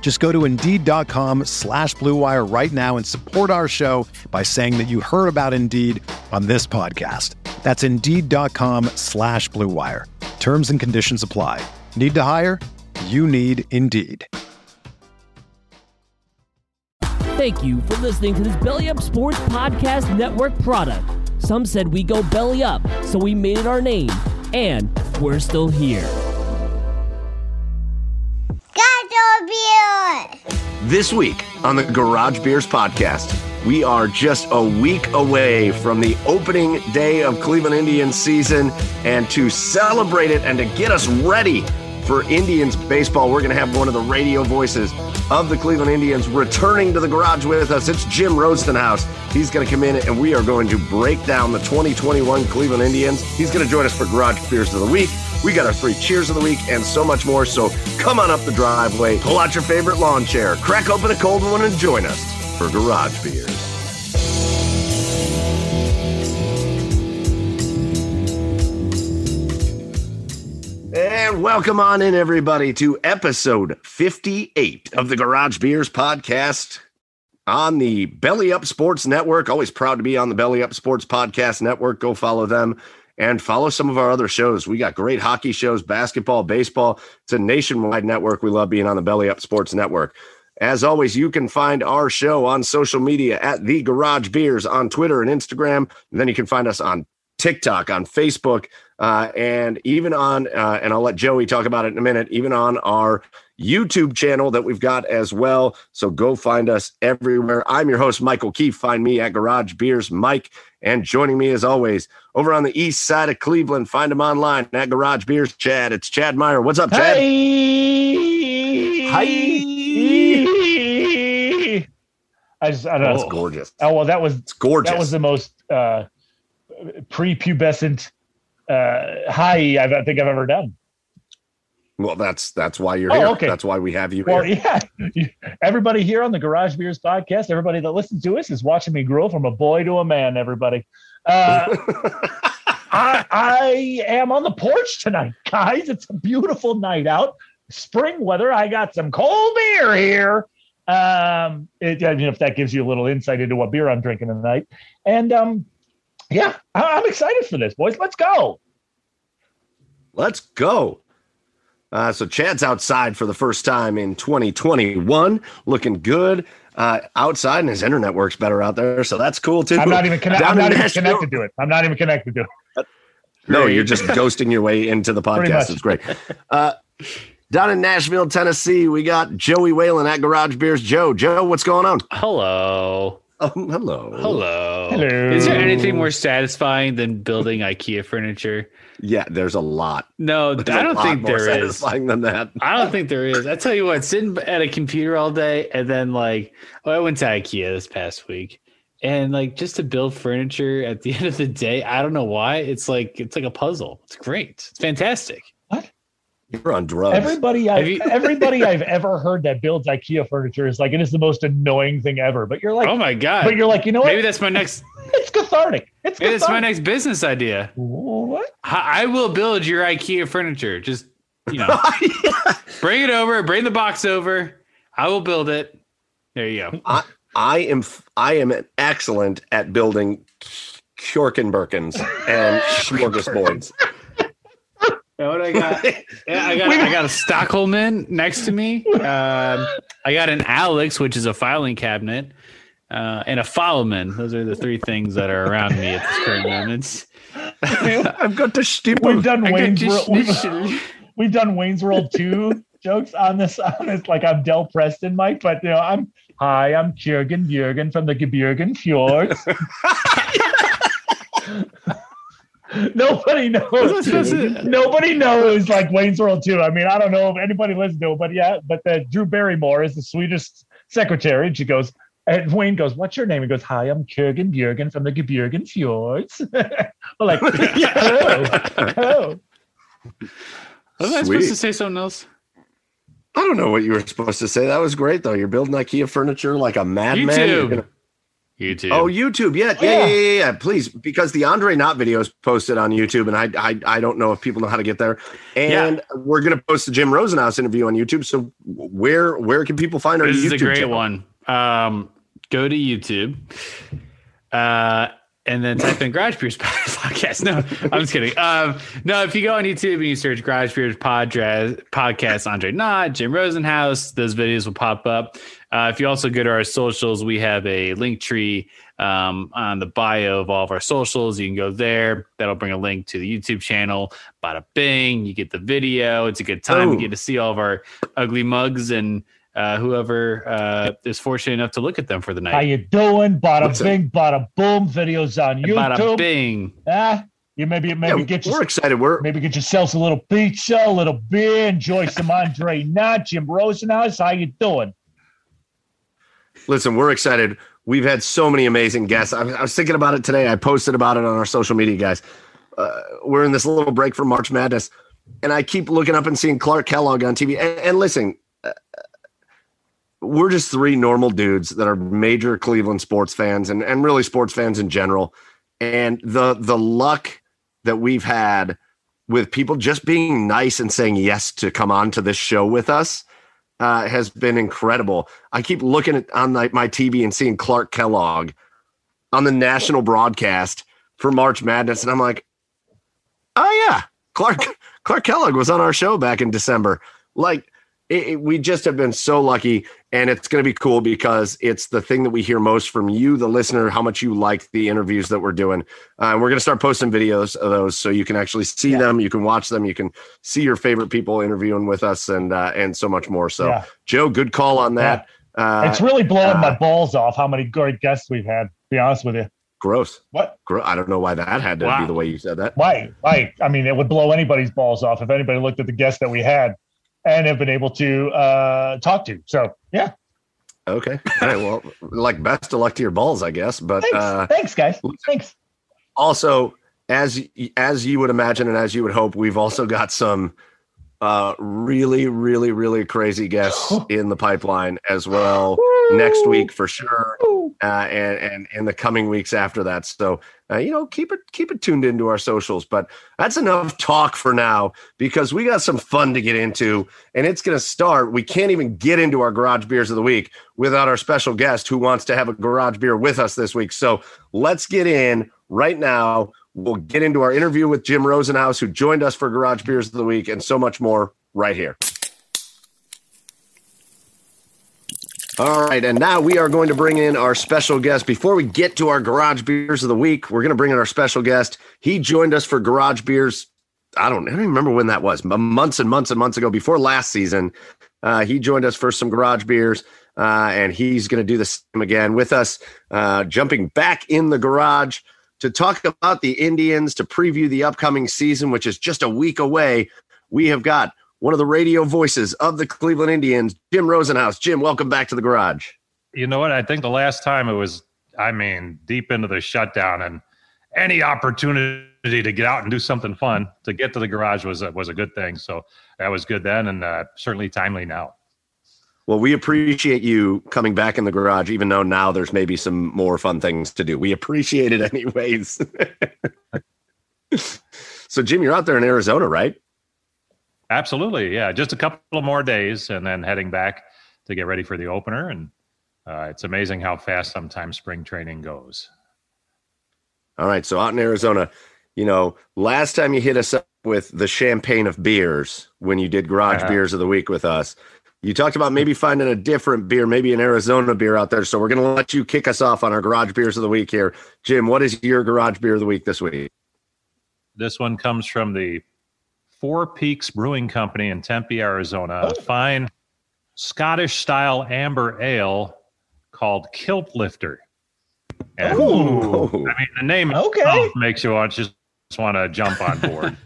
Just go to Indeed.com/Blue Wire right now and support our show by saying that you heard about Indeed on this podcast. That's Indeed.com/Blue Wire. Terms and conditions apply. Need to hire? You need Indeed. Thank you for listening to this Belly Up Sports Podcast Network product. Some said we go belly up, so we made it our name, and we're still here. This week on the Garage Beers Podcast, we are just a week away from the opening day of Cleveland Indians season, and to celebrate it and to get us ready for Indians baseball, we're going to have one of the radio voices of the Cleveland Indians returning to the garage with us. It's Jim Rosenhaus. He's going to come in, and we are going to break down the 2021 Cleveland Indians. He's going to join us for Garage Beers of the Week. We got our three cheers of the week and so much more. So come on up the driveway, pull out your favorite lawn chair, crack open a cold one, and join us for Garage Beers. And welcome on in, everybody, to episode 58 of the Garage Beers Podcast on the Belly Up Sports Network. Always proud to be on the Belly Up Sports Podcast Network. Go follow them and follow some of our other shows. We got great hockey shows, basketball, baseball. It's a nationwide network. We love being on the Belly Up Sports Network. As always, you can find our show on social media at The Garage Beers on Twitter and Instagram. And then you can find us on TikTok, on Facebook, and even on, and I'll let Joey talk about it in a minute, even on our YouTube channel that we've got as well. So go find us everywhere. I'm your host, Michael Keefe. Find me at Garage Beers Mike. And joining me as always over on the east side of Cleveland, find him online at Garage Beers Chad. It's Chad Meyer. What's up, Chad? Hey. Hi. I don't know. That's gorgeous. Oh, well, it's gorgeous. That was the most prepubescent hi I think I've ever done. Well, that's why you're here. Okay. That's why we have you here. Yeah. Everybody here on the Garage Beers Podcast, everybody that listens to us is watching me grow from a boy to a man, everybody. I am on the porch tonight, guys. It's a beautiful night out. Spring weather. I got some cold beer here. I mean, if that gives you a little insight into what beer I'm drinking tonight. And yeah, I'm excited for this, boys. Let's go. Let's go. So Chad's outside for the first time in 2021, looking good outside, and his internet works better out there, so that's cool too. I'm not even connected to it. No, you're just ghosting your way into the podcast. It's great. Down in Nashville, Tennessee, we got Joey Whalen at Garage Beers. Joe, what's going on? Hello. Hello. Is there anything more satisfying than building IKEA furniture? Yeah, there's a lot. No, I don't think there is. Satisfying than that. I don't think there is. I tell you what, sitting at a computer all day, and then I went to IKEA this past week, and just to build furniture at the end of the day, I don't know why. It's like a puzzle. It's great. It's fantastic. What? You're on drugs. Everybody I've ever heard that builds IKEA furniture is it is the most annoying thing ever. But you're like, oh my god. But you're like, you know what? Maybe that's my next. It's cathartic. It's my next business idea. What? I will build your IKEA furniture. Just yeah. Bring it over. Bring the box over. I will build it. There you go. I am excellent at building Kjorkenberkens and smorgasbords. What I got? Yeah, I got a Stockholman next to me. I got an Alex, which is a filing cabinet, and a Followman. Those are the three things that are around me at this current moment. I've got to stip. We've done Wayne's World 2 jokes on this, like I'm Del Preston, Mike, but I'm Jürgen Björgen from the Gebirgen Fjords. Nobody knows. Nobody knows like Wayne's World 2. I mean, I don't know if anybody listened to it, but yeah. But Drew Barrymore is the Swedish secretary, and she goes, and Wayne goes, "What's your name?" He goes, "Hi, I'm Jürgen Björgen from the Gebirgen Fjords." We're like, hello. Wasn't I supposed to say something else? I don't know what you were supposed to say. That was great, though. You're building IKEA furniture like a madman. YouTube. Oh, YouTube. Yeah. Please, because the Andre Knott video is posted on YouTube, and I don't know if people know how to get there. And we're going to post the Jim Rosenhaus interview on YouTube. So where can people find our YouTube channel? This is a great one. Go to YouTube. And then type in Garage Beers Podcast. No, I'm just kidding. No, if you go on YouTube and you search Garage Beers Podcast, Andre Knott, Jim Rosenhaus, those videos will pop up. If you also go to our socials, we have a link tree on the bio of all of our socials. You can go there. That'll bring a link to the YouTube channel. Bada bing. You get the video. It's a good time. You get to see all of our ugly mugs and whoever is fortunate enough to look at them for the night. How you doing? Bada bing, bada boom. Videos on and YouTube. Bada bing. We're excited. Maybe get yourselves a little pizza, a little beer, enjoy some Andre Knott, Jim Rosenhaus. How you doing? Listen, we're excited. We've had so many amazing guests. I was thinking about it today. I posted about it on our social media, guys. We're in this little break from March Madness, and I keep looking up and seeing Clark Kellogg on TV. And listen, we're just three normal dudes that are major Cleveland sports fans and really sports fans in general. And the luck that we've had with people just being nice and saying yes to come on to this show with us has been incredible. I keep looking on my TV and seeing Clark Kellogg on the national broadcast for March Madness. And I'm like, oh yeah, Clark Kellogg was on our show back in December. Like, we just have been so lucky, and it's going to be cool because it's the thing that we hear most from you, the listener, how much you like the interviews that we're doing. We're going to start posting videos of those so you can actually see them. You can watch them. You can see your favorite people interviewing with us and so much more. So, Joe, good call on that. It's really blowing my balls off how many great guests we've had, to be honest with you. Gross. What? I don't know why that had to be the way you said that. Why? I mean, it would blow anybody's balls off if anybody looked at the guests that we had and have been able to talk to. So, yeah. Okay. All right, well, like, best of luck to your balls, I guess. But thanks, guys. Thanks. Also, as you would imagine and as you would hope, we've also got some really, really, really crazy guests in the pipeline as well next week for sure, and in the coming weeks after that. So, keep it tuned into our socials. But that's enough talk for now because we got some fun to get into, and it's going to start. We can't even get into our Garage Beers of the Week without our special guest who wants to have a garage beer with us this week. So let's get in right now. We'll get into our interview with Jim Rosenhaus, who joined us for Garage Beers of the Week, and so much more right here. All right, and now we are going to bring in our special guest. Before we get to our Garage Beers of the Week, we're going to bring in our special guest. He joined us for Garage Beers, I don't remember when that was, months and months and months ago, before last season. He joined us for some Garage Beers, and he's going to do the same again with us, jumping back in the garage to talk about the Indians, to preview the upcoming season, which is just a week away. We have got one of the radio voices of the Cleveland Indians, Jim Rosenhaus. Jim, welcome back to the garage. You know what? I think the last time it was, deep into the shutdown, and any opportunity to get out and do something fun, to get to the garage was a good thing. So that was good then, and certainly timely now. Well, we appreciate you coming back in the garage, even though now there's maybe some more fun things to do. We appreciate it anyways. So, Jim, you're out there in Arizona, right? Absolutely, yeah. Just a couple of more days and then heading back to get ready for the opener. And it's amazing how fast sometimes spring training goes. All right, so out in Arizona, last time you hit us up with the champagne of beers when you did Garage Beers of the Week with us, you talked about maybe finding a different beer, maybe an Arizona beer out there. So we're going to let you kick us off on our Garage Beers of the Week here. Jim, what is your Garage Beer of the Week this week? This one comes from the Four Peaks Brewing Company in Tempe, Arizona. Oh. A fine Scottish-style amber ale called Kilt Lifter. And, I mean, the name itself makes you want just want to jump on board.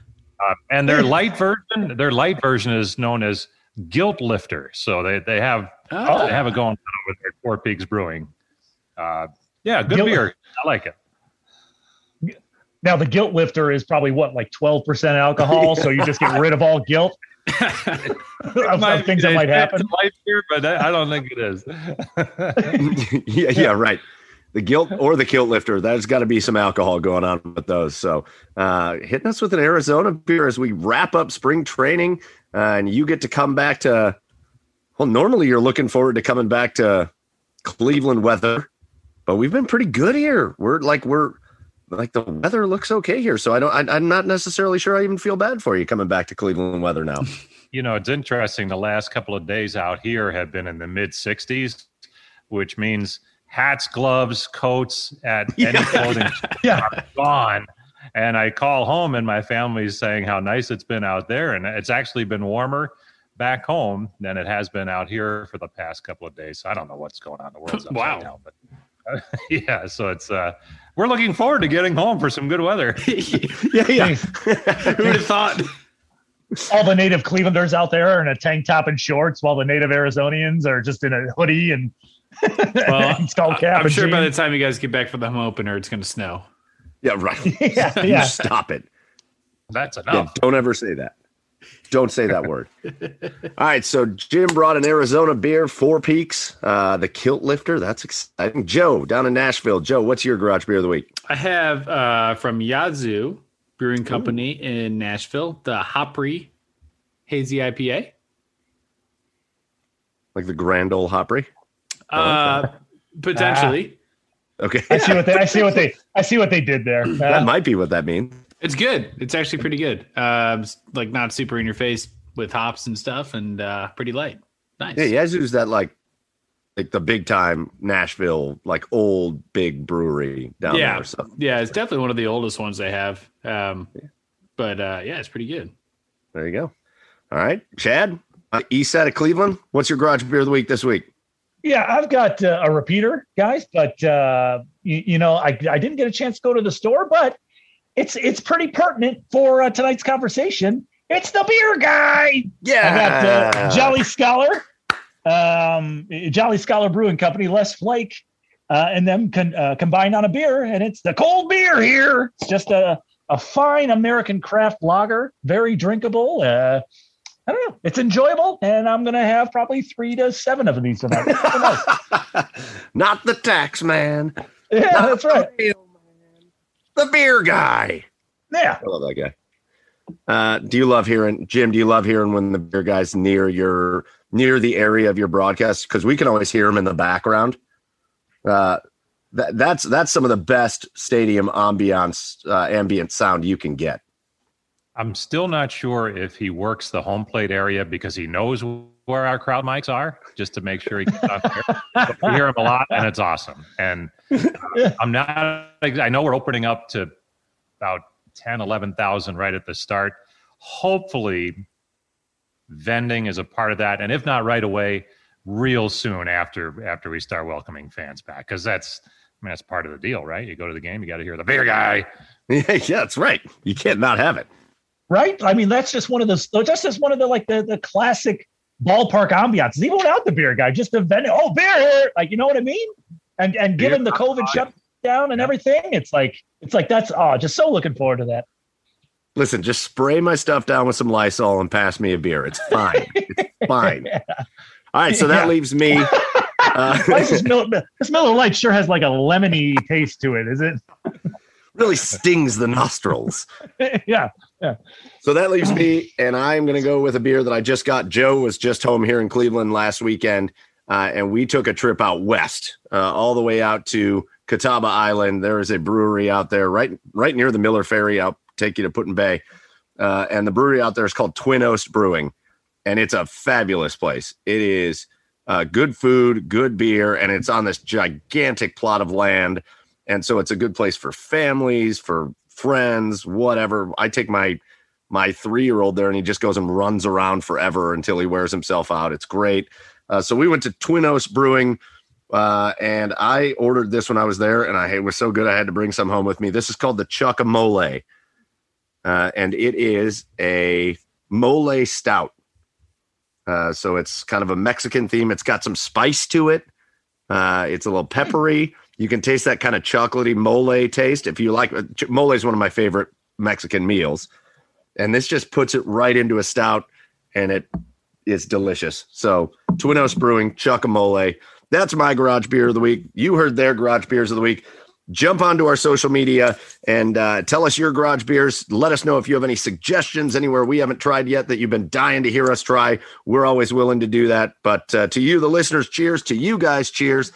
And their light version is known as Gilt Lifter. So they have it going on with their Four Peaks Brewing. Good beer. I like it. Now the Gilt Lifter is probably 12% alcohol, so you just get rid of all guilt. I think that might happen. Light beer, but I don't think it is. Right. The Gilt or the Kilt Lifter, there's got to be some alcohol going on with those. So hitting us with an Arizona beer as we wrap up spring training, and you get to come back to, well, normally you're looking forward to coming back to Cleveland weather, but we've been pretty good here. We're like the weather looks okay here. So I'm not necessarily sure I even feel bad for you coming back to Cleveland weather now. You know, it's interesting. The last couple of days out here have been in the mid-60s, which means hats, gloves, coats, any clothing are gone. And I call home and my family's saying how nice it's been out there. And it's actually been warmer back home than it has been out here for the past couple of days. So I don't know what's going on in the world. Wow. Now, but so it's we're looking forward to getting home for some good weather. Who would have thought? All the native Clevelanders out there are in a tank top and shorts while the native Arizonians are just in a hoodie and I'm sure by the time you guys get back for the home opener, it's going to snow. Yeah, right. Stop it. That's enough. Yeah, don't ever say that. Don't say that word. All right, so Jim brought an Arizona beer, Four Peaks, the Kilt Lifter. That's exciting. Joe, down in Nashville. Joe, what's your garage beer of the week? I have from Yazoo Brewing Company in Nashville, the Hoppery Hazy IPA. Like the grand old Hoppery? Potentially. Okay. I see what they did there. That might be what that means. It's good. It's actually pretty good. Like not super in your face with hops and stuff, and pretty light. Nice. Yeah, Yazoo's that like the big time Nashville, like old big brewery down there. So. Yeah, it's definitely one of the oldest ones they have. But it's pretty good. There you go. All right, Chad, east side of Cleveland. What's your garage beer of the week this week? Yeah, I've got a repeater, guys, but I didn't get a chance to go to the store, but it's pretty pertinent for tonight's conversation. It's the beer guy. Yeah, I got Jolly Scholar, Jolly Scholar Brewing Company, Les Flake, and them combined on a beer, and it's the cold beer here. It's just a fine American craft lager, very drinkable. I don't know. It's enjoyable, and I'm going to have probably 3 to 7 of these tonight. Not the tax man. Yeah, that's right. The beer guy. Yeah. I love that guy. Do you love hearing when the beer guy's near the area of your broadcast? Because we can always hear him in the background. That's some of the best stadium ambient sound you can get. I'm still not sure if he works the home plate area because he knows where our crowd mics are, just to make sure he gets on there. We hear him a lot, and it's awesome. And I know we're opening up to about 10, 11,000 right at the start. Hopefully, vending is a part of that, and if not right away, real soon after we start welcoming fans back, because that's part of the deal, right? You go to the game, you got to hear the beer guy. Yeah, that's right. You can't not have it. Right? I mean, that's just one of those. That's just one of the the classic ballpark ambiances. Even without the beer guy, just the vendor. Oh, beer! Like, you know what I mean? And beer, given the COVID shutdown and everything, it's like that's just so looking forward to that. Listen, just spray my stuff down with some Lysol and pass me a beer. It's fine. It's fine. Yeah. All right, so that leaves me. This Miller Lite sure has like a lemony taste to it. Is it? Really stings the nostrils. Yeah. So that leaves me, and I'm going to go with a beer that I just got. Joe was just home here in Cleveland last weekend, and we took a trip out west, all the way out to Catawba Island. There is a brewery out there right near the Miller Ferry. I'll take you to Putin Bay. And the brewery out there is called Twin Oast Brewing, and it's a fabulous place. It is good food, good beer, and it's on this gigantic plot of land. And so it's a good place for families, for friends, whatever. I take my 3-year-old there, and he just goes and runs around forever until he wears himself out. It's great. So we went to Twin Oast Brewing, and I ordered this when I was there, and it was so good I had to bring some home with me. This is called the Chuck-a-Mole, and it is a mole stout. So it's kind of a Mexican theme. It's got some spice to it. It's a little peppery. You can taste that kind of chocolatey mole taste. If you like, mole is one of my favorite Mexican meals. And this just puts it right into a stout, and it is delicious. So Twin Oast Brewing, Chuck-a-Mole. That's my garage beer of the week. You heard their garage beers of the week. Jump onto our social media and tell us your garage beers. Let us know if you have any suggestions anywhere we haven't tried yet that you've been dying to hear us try. We're always willing to do that. But to you, the listeners, cheers. To you guys, cheers.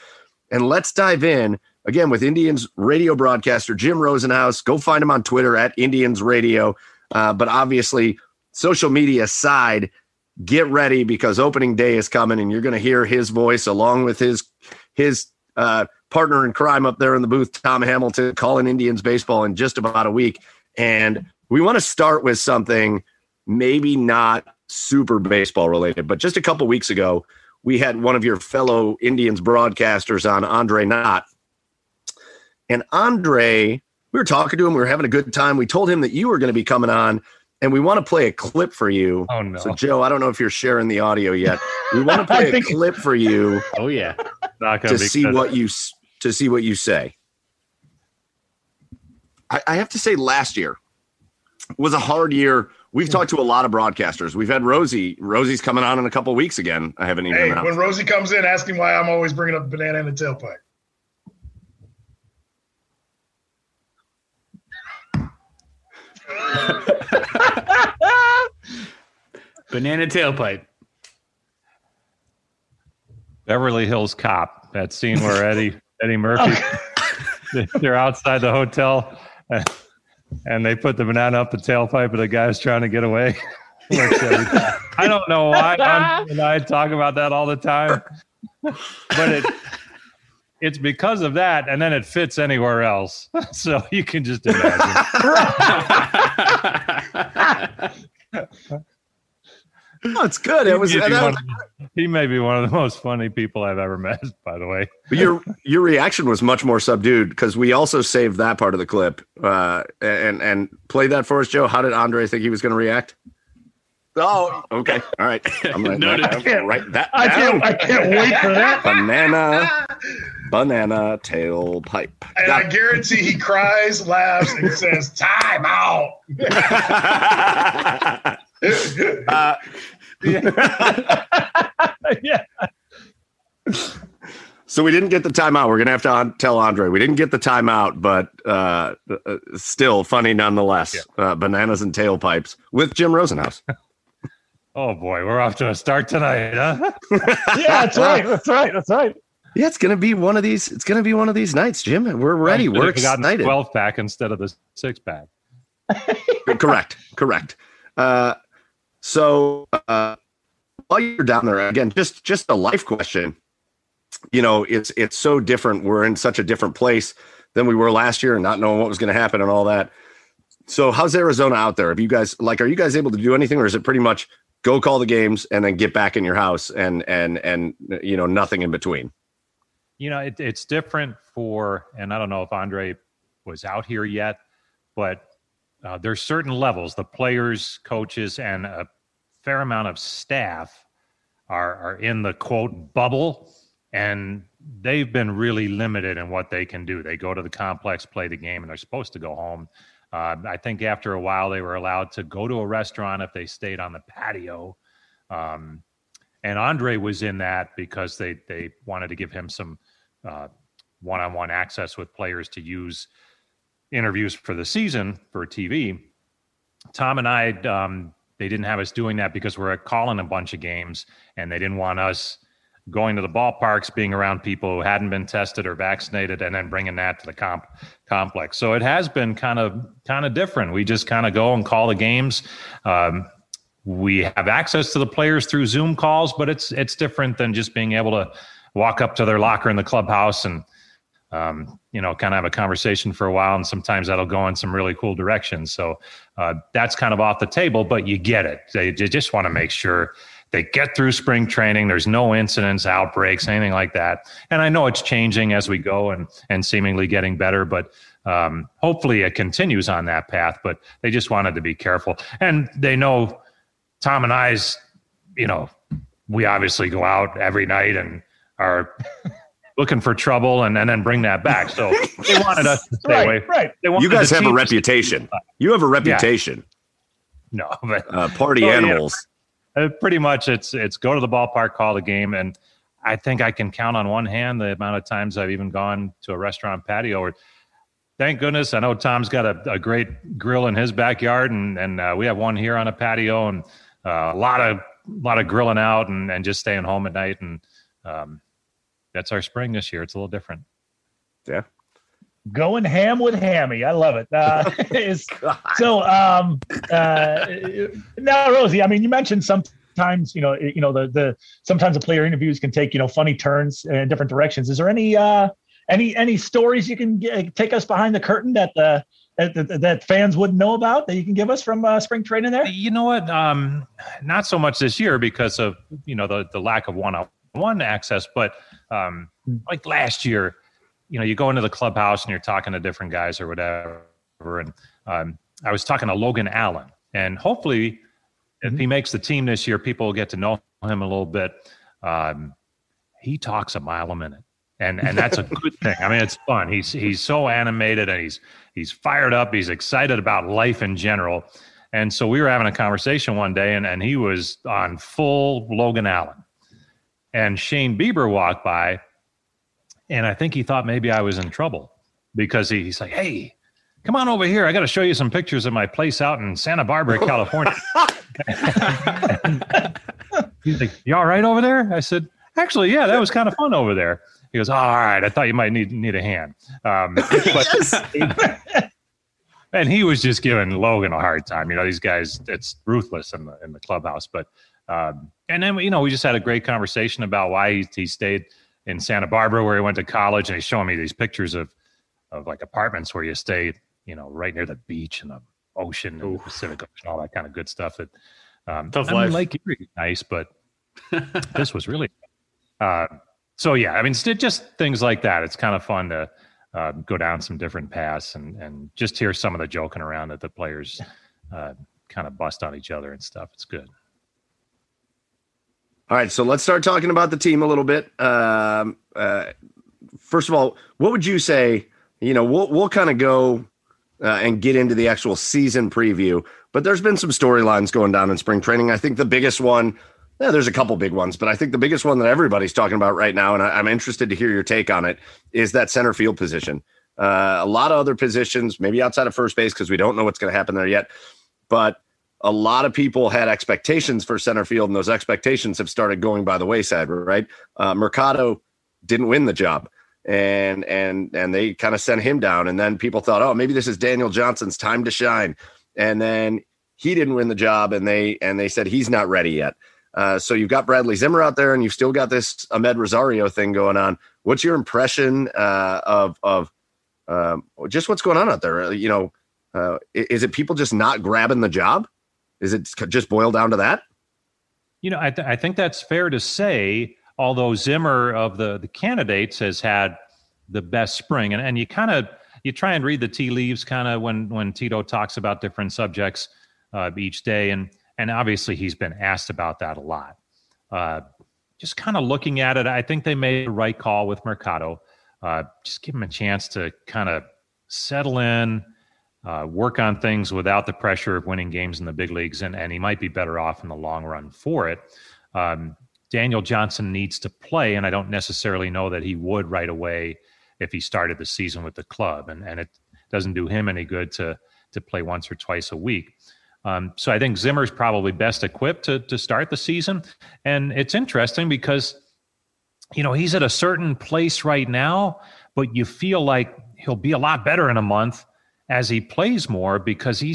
And let's dive in, again, with Indians radio broadcaster Jim Rosenhaus. Go find him on Twitter at Indians Radio. But obviously, social media aside, get ready because opening day is coming, and you're going to hear his voice along with his partner in crime up there in the booth, Tom Hamilton, calling Indians baseball in just about a week. And we want to start with something maybe not super baseball related, but just a couple weeks ago, we had one of your fellow Indians broadcasters on, Andre Knott. And Andre, we were talking to him. We were having a good time. We told him that you were going to be coming on, and we want to play a clip for you. Oh, no. So, Joe, I don't know if you're sharing the audio yet. We want to play a clip for you. Oh, yeah. To see what you say. I have to say last year was a hard year. We've talked to a lot of broadcasters. We've had Rosie. Rosie's coming on in a couple weeks again. I haven't even announced. When Rosie comes in, ask him why I'm always bringing up banana in the tailpipe. Banana tailpipe. Beverly Hills Cop. That scene where Eddie Murphy, they're outside the hotel, and they put the banana up the tailpipe, and the guy's trying to get away. I don't know why I talk about that all the time, but it's because of that, and then it fits anywhere else. So you can just imagine. No, it's good. It was. He may be one of the most funny people I've ever met, by the way. But your reaction was much more subdued because we also saved that part of the clip and played that for us, Joe. How did Andre think he was going to react? Oh, okay, all right. I'm writing that. I can't wait for that. Banana tailpipe. And I guarantee he cries, laughs, and says, "Time out." Yeah. So we didn't get the timeout. We're gonna have to tell Andre we didn't get the timeout, but still funny nonetheless. Yeah. Bananas and tailpipes with Jim Rosenhaus. Oh boy, we're off to a start tonight, huh? Yeah, that's right. Yeah, it's gonna be one of these. It's gonna be one of these nights, Jim. We're ready. We're excited. 12-pack instead of the 6-pack. Correct. So while you're down there, again, just a life question, you know, it's so different. We're in such a different place than we were last year and not knowing what was going to happen and all that. So how's Arizona out there? Are you guys able to do anything, or is it pretty much go call the games and then get back in your house and you know, nothing in between? You know, it's different and I don't know if Andre was out here yet, but there's certain levels. The players, coaches, and a fair amount of staff are in the, quote, bubble, and they've been really limited in what they can do. They go to the complex, play the game, and they're supposed to go home. I think after a while they were allowed to go to a restaurant if they stayed on the patio. And Andre was in that because they wanted to give him some one-on-one access with players to use interviews for the season for TV. Tom and I, they didn't have us doing that because we're calling a bunch of games, and they didn't want us going to the ballparks, being around people who hadn't been tested or vaccinated, and then bringing that to the complex. So it has been kind of different. We just kind of go and call the games. We have access to the players through Zoom calls, but it's different than just being able to walk up to their locker in the clubhouse and kind of have a conversation for a while, and sometimes that'll go in some really cool directions. So that's kind of off the table, but you get it. They just want to make sure they get through spring training. There's no incidents, outbreaks, anything like that. And I know it's changing as we go and seemingly getting better, but hopefully it continues on that path. But they just wanted to be careful. And they know Tom and I's, we obviously go out every night and are looking for trouble and then bring that back. So they wanted us to stay away. Right. You guys have a reputation. You have a reputation. Yeah. No, but party animals. Yeah. Pretty much it's go to the ballpark, call the game. And I think I can count on one hand the amount of times I've even gone to a restaurant patio. Or thank goodness, I know Tom's got a great grill in his backyard, and we have one here on a patio, and a lot of grilling out and just staying home at night. And that's our spring this year. It's a little different. Yeah. Going ham with Hammy. I love it. Now, Rosie, I mean, you mentioned sometimes, sometimes the player interviews can take, funny turns in different directions. Is there any stories you can take us behind the curtain that fans wouldn't know about that you can give us from spring training there? You know what? Not so much this year because of, the lack of one-on-one access, but like last year, you go into the clubhouse and you're talking to different guys or whatever. And I was talking to Logan Allen. And hopefully, if he makes the team this year, people will get to know him a little bit. He talks a mile a minute. And that's a good thing. I mean, it's fun. He's so animated, and he's fired up. He's excited about life in general. And so we were having a conversation one day, and he was on full Logan Allen. And Shane Bieber walked by. And I think he thought maybe I was in trouble because he's like, hey, come on over here. I got to show you some pictures of my place out in Santa Barbara, California. He's like, you all right over there? I said, actually, yeah, that was kind of fun over there. He goes, all right. I thought you might need a hand. And he was just giving Logan a hard time. These guys, it's ruthless in the clubhouse. But and then, we just had a great conversation about why he stayed in Santa Barbara, where he went to college, and he's showing me these pictures of like apartments where you stay, right near the beach and the ocean and the Pacific Ocean, all that kind of good stuff. That Lake Erie is nice, but this was really so. Yeah, I mean, just things like that. It's kind of fun to go down some different paths and just hear some of the joking around that the players kind of bust on each other and stuff. It's good. All right, so let's start talking about the team a little bit. First of all, what would you say, we'll kind of go and get into the actual season preview, but there's been some storylines going down in spring training. I think the biggest one, there's a couple big ones, but I think the biggest one that everybody's talking about right now, and I'm interested to hear your take on it, is that center field position. A lot of other positions, maybe outside of first base, because we don't know what's going to happen there yet, but a lot of people had expectations for center field, and those expectations have started going by the wayside, right? Mercado didn't win the job, and they kind of sent him down. And then people thought, oh, maybe this is Daniel Johnson's time to shine. And then he didn't win the job, and they said he's not ready yet. So you've got Bradley Zimmer out there, and you've still got this Ahmed Rosario thing going on. What's your impression of just what's going on out there? Is it people just not grabbing the job? Is it just boiled down to that? I think that's fair to say, although Zimmer of the candidates has had the best spring. And you kind of, you try and read the tea leaves kind of when Tito talks about different subjects each day. And obviously he's been asked about that a lot. Just kind of looking at it, I think they made the right call with Mercado. Just give him a chance to kind of settle in, work on things without the pressure of winning games in the big leagues, and he might be better off in the long run for it. Daniel Johnson needs to play, and I don't necessarily know that he would right away if he started the season with the club, and it doesn't do him any good to play once or twice a week. So I think Zimmer's probably best equipped to start the season, and it's interesting because he's at a certain place right now, but you feel like he'll be a lot better in a month as he plays more, because he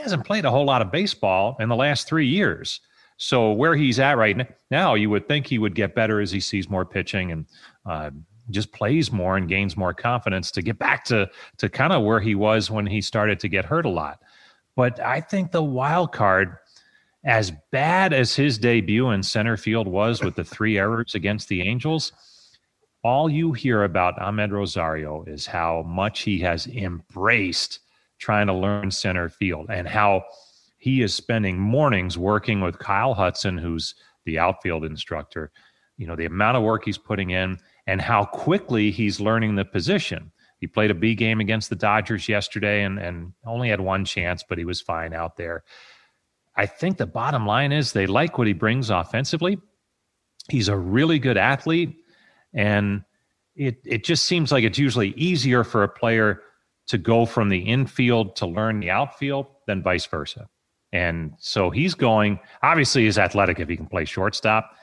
hasn't played a whole lot of baseball in the last 3 years. So where he's at right now, you would think he would get better as he sees more pitching and just plays more and gains more confidence to get back to kind of where he was when he started to get hurt a lot. But I think the wild card, as bad as his debut in center field was with the three errors against the Angels, all you hear about Ahmed Rosario is how much he has embraced trying to learn center field and how he is spending mornings working with Kyle Hudson, who's the outfield instructor, you know, the amount of work he's putting in and how quickly he's learning the position. He played a B game against the Dodgers yesterday and only had one chance, but he was fine out there. I think the bottom line is they like what he brings offensively. He's a really good athlete, and it just seems like it's usually easier for a player to go from the infield to learn the outfield than vice versa. And so he's going, obviously he's athletic if he can play shortstop.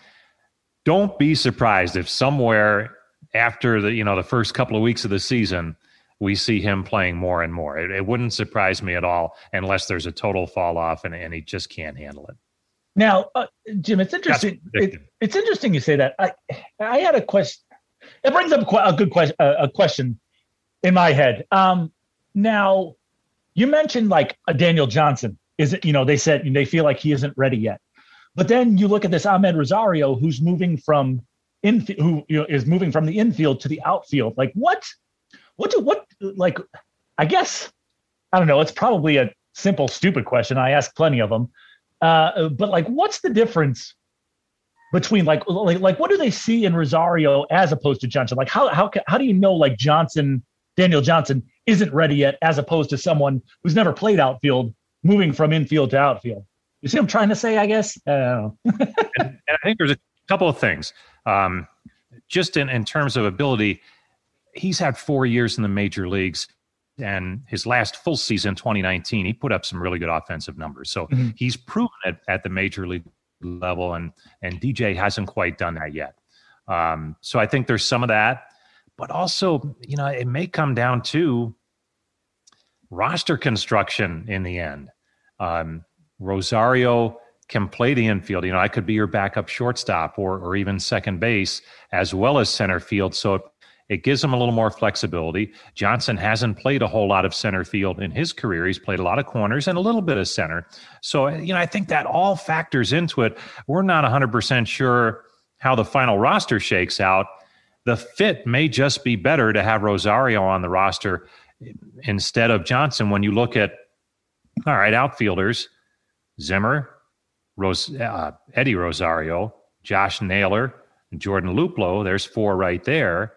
Don't be surprised if somewhere after the first couple of weeks of the season, we see him playing more and more. It wouldn't surprise me at all unless there's a total fall off and he just can't handle it. Now, Jim, it's interesting. It's interesting you say that. I had a question. It brings up a good question in my head. Now, you mentioned like a Daniel Johnson. They said they feel like he isn't ready yet. But then you look at this Ahmed Rosario, who's moving from who is moving from the infield to the outfield. Like I guess, I don't know. It's probably a simple, stupid question. I ask plenty of them. But like, what's the difference between like what do they see in Rosario as opposed to Johnson? Like how do you know like Daniel Johnson isn't ready yet as opposed to someone who's never played outfield moving from infield to outfield? You see what I'm trying to say, I guess? I don't know. And I think there's a couple of things. Just in terms of ability, he's had 4 years in the major leagues, and his last full season, 2019, he put up some really good offensive numbers. So he's proven it at the major league level, and DJ hasn't quite done that yet. So I think there's some of that. But also, it may come down to roster construction in the end. Rosario can play the infield. I could be your backup shortstop or even second base as well as center field. So it gives him a little more flexibility. Johnson hasn't played a whole lot of center field in his career. He's played a lot of corners and a little bit of center. So, I think that all factors into it. We're not 100% sure how the final roster shakes out. The fit may just be better to have Rosario on the roster instead of Johnson. When you look at, all right, outfielders, Zimmer, Eddie Rosario, Josh Naylor, and Jordan Luplow, there's four right there.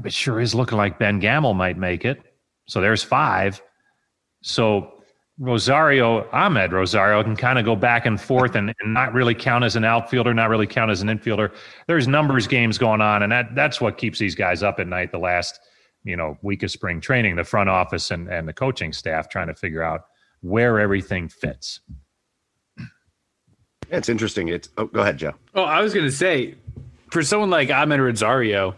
But sure is looking like Ben Gamel might make it. So there's five. So Ahmed Rosario can kind of go back and forth and not really count as an outfielder, not really count as an infielder. There's numbers games going on, and that's what keeps these guys up at night the last week of spring training, the front office and the coaching staff trying to figure out where everything fits. Yeah, it's interesting. Go ahead, Joe. Well, I was going to say, for someone like Ahmed Rosario,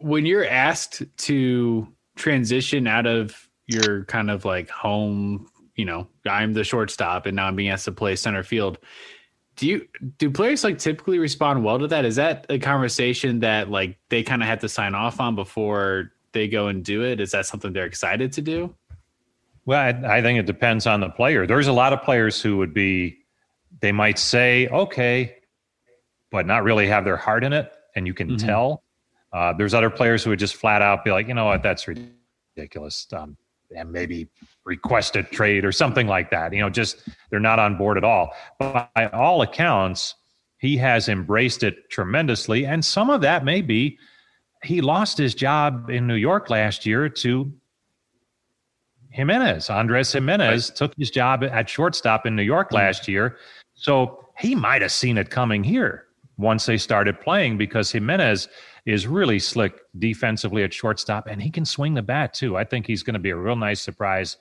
when you're asked to transition out of your kind of like home, I'm the shortstop and now I'm being asked to play center field, do players like typically respond well to that? Is that a conversation that like they kind of have to sign off on before they go and do it? Is that something they're excited to do? Well, I think it depends on the player. There's a lot of players who would be, they might say, okay, but not really have their heart in it. And you can tell. There's other players who would just flat out be like, you know what, that's ridiculous, and maybe request a trade or something like that. Just they're not on board at all. But by all accounts, he has embraced it tremendously. And some of that may be he lost his job in New York last year to Giménez. Andrés Giménez took his job at shortstop in New York last year. So he might have seen it coming here once they started playing, because Giménez is really slick defensively at shortstop, and he can swing the bat too. I think he's going to be a real nice surprise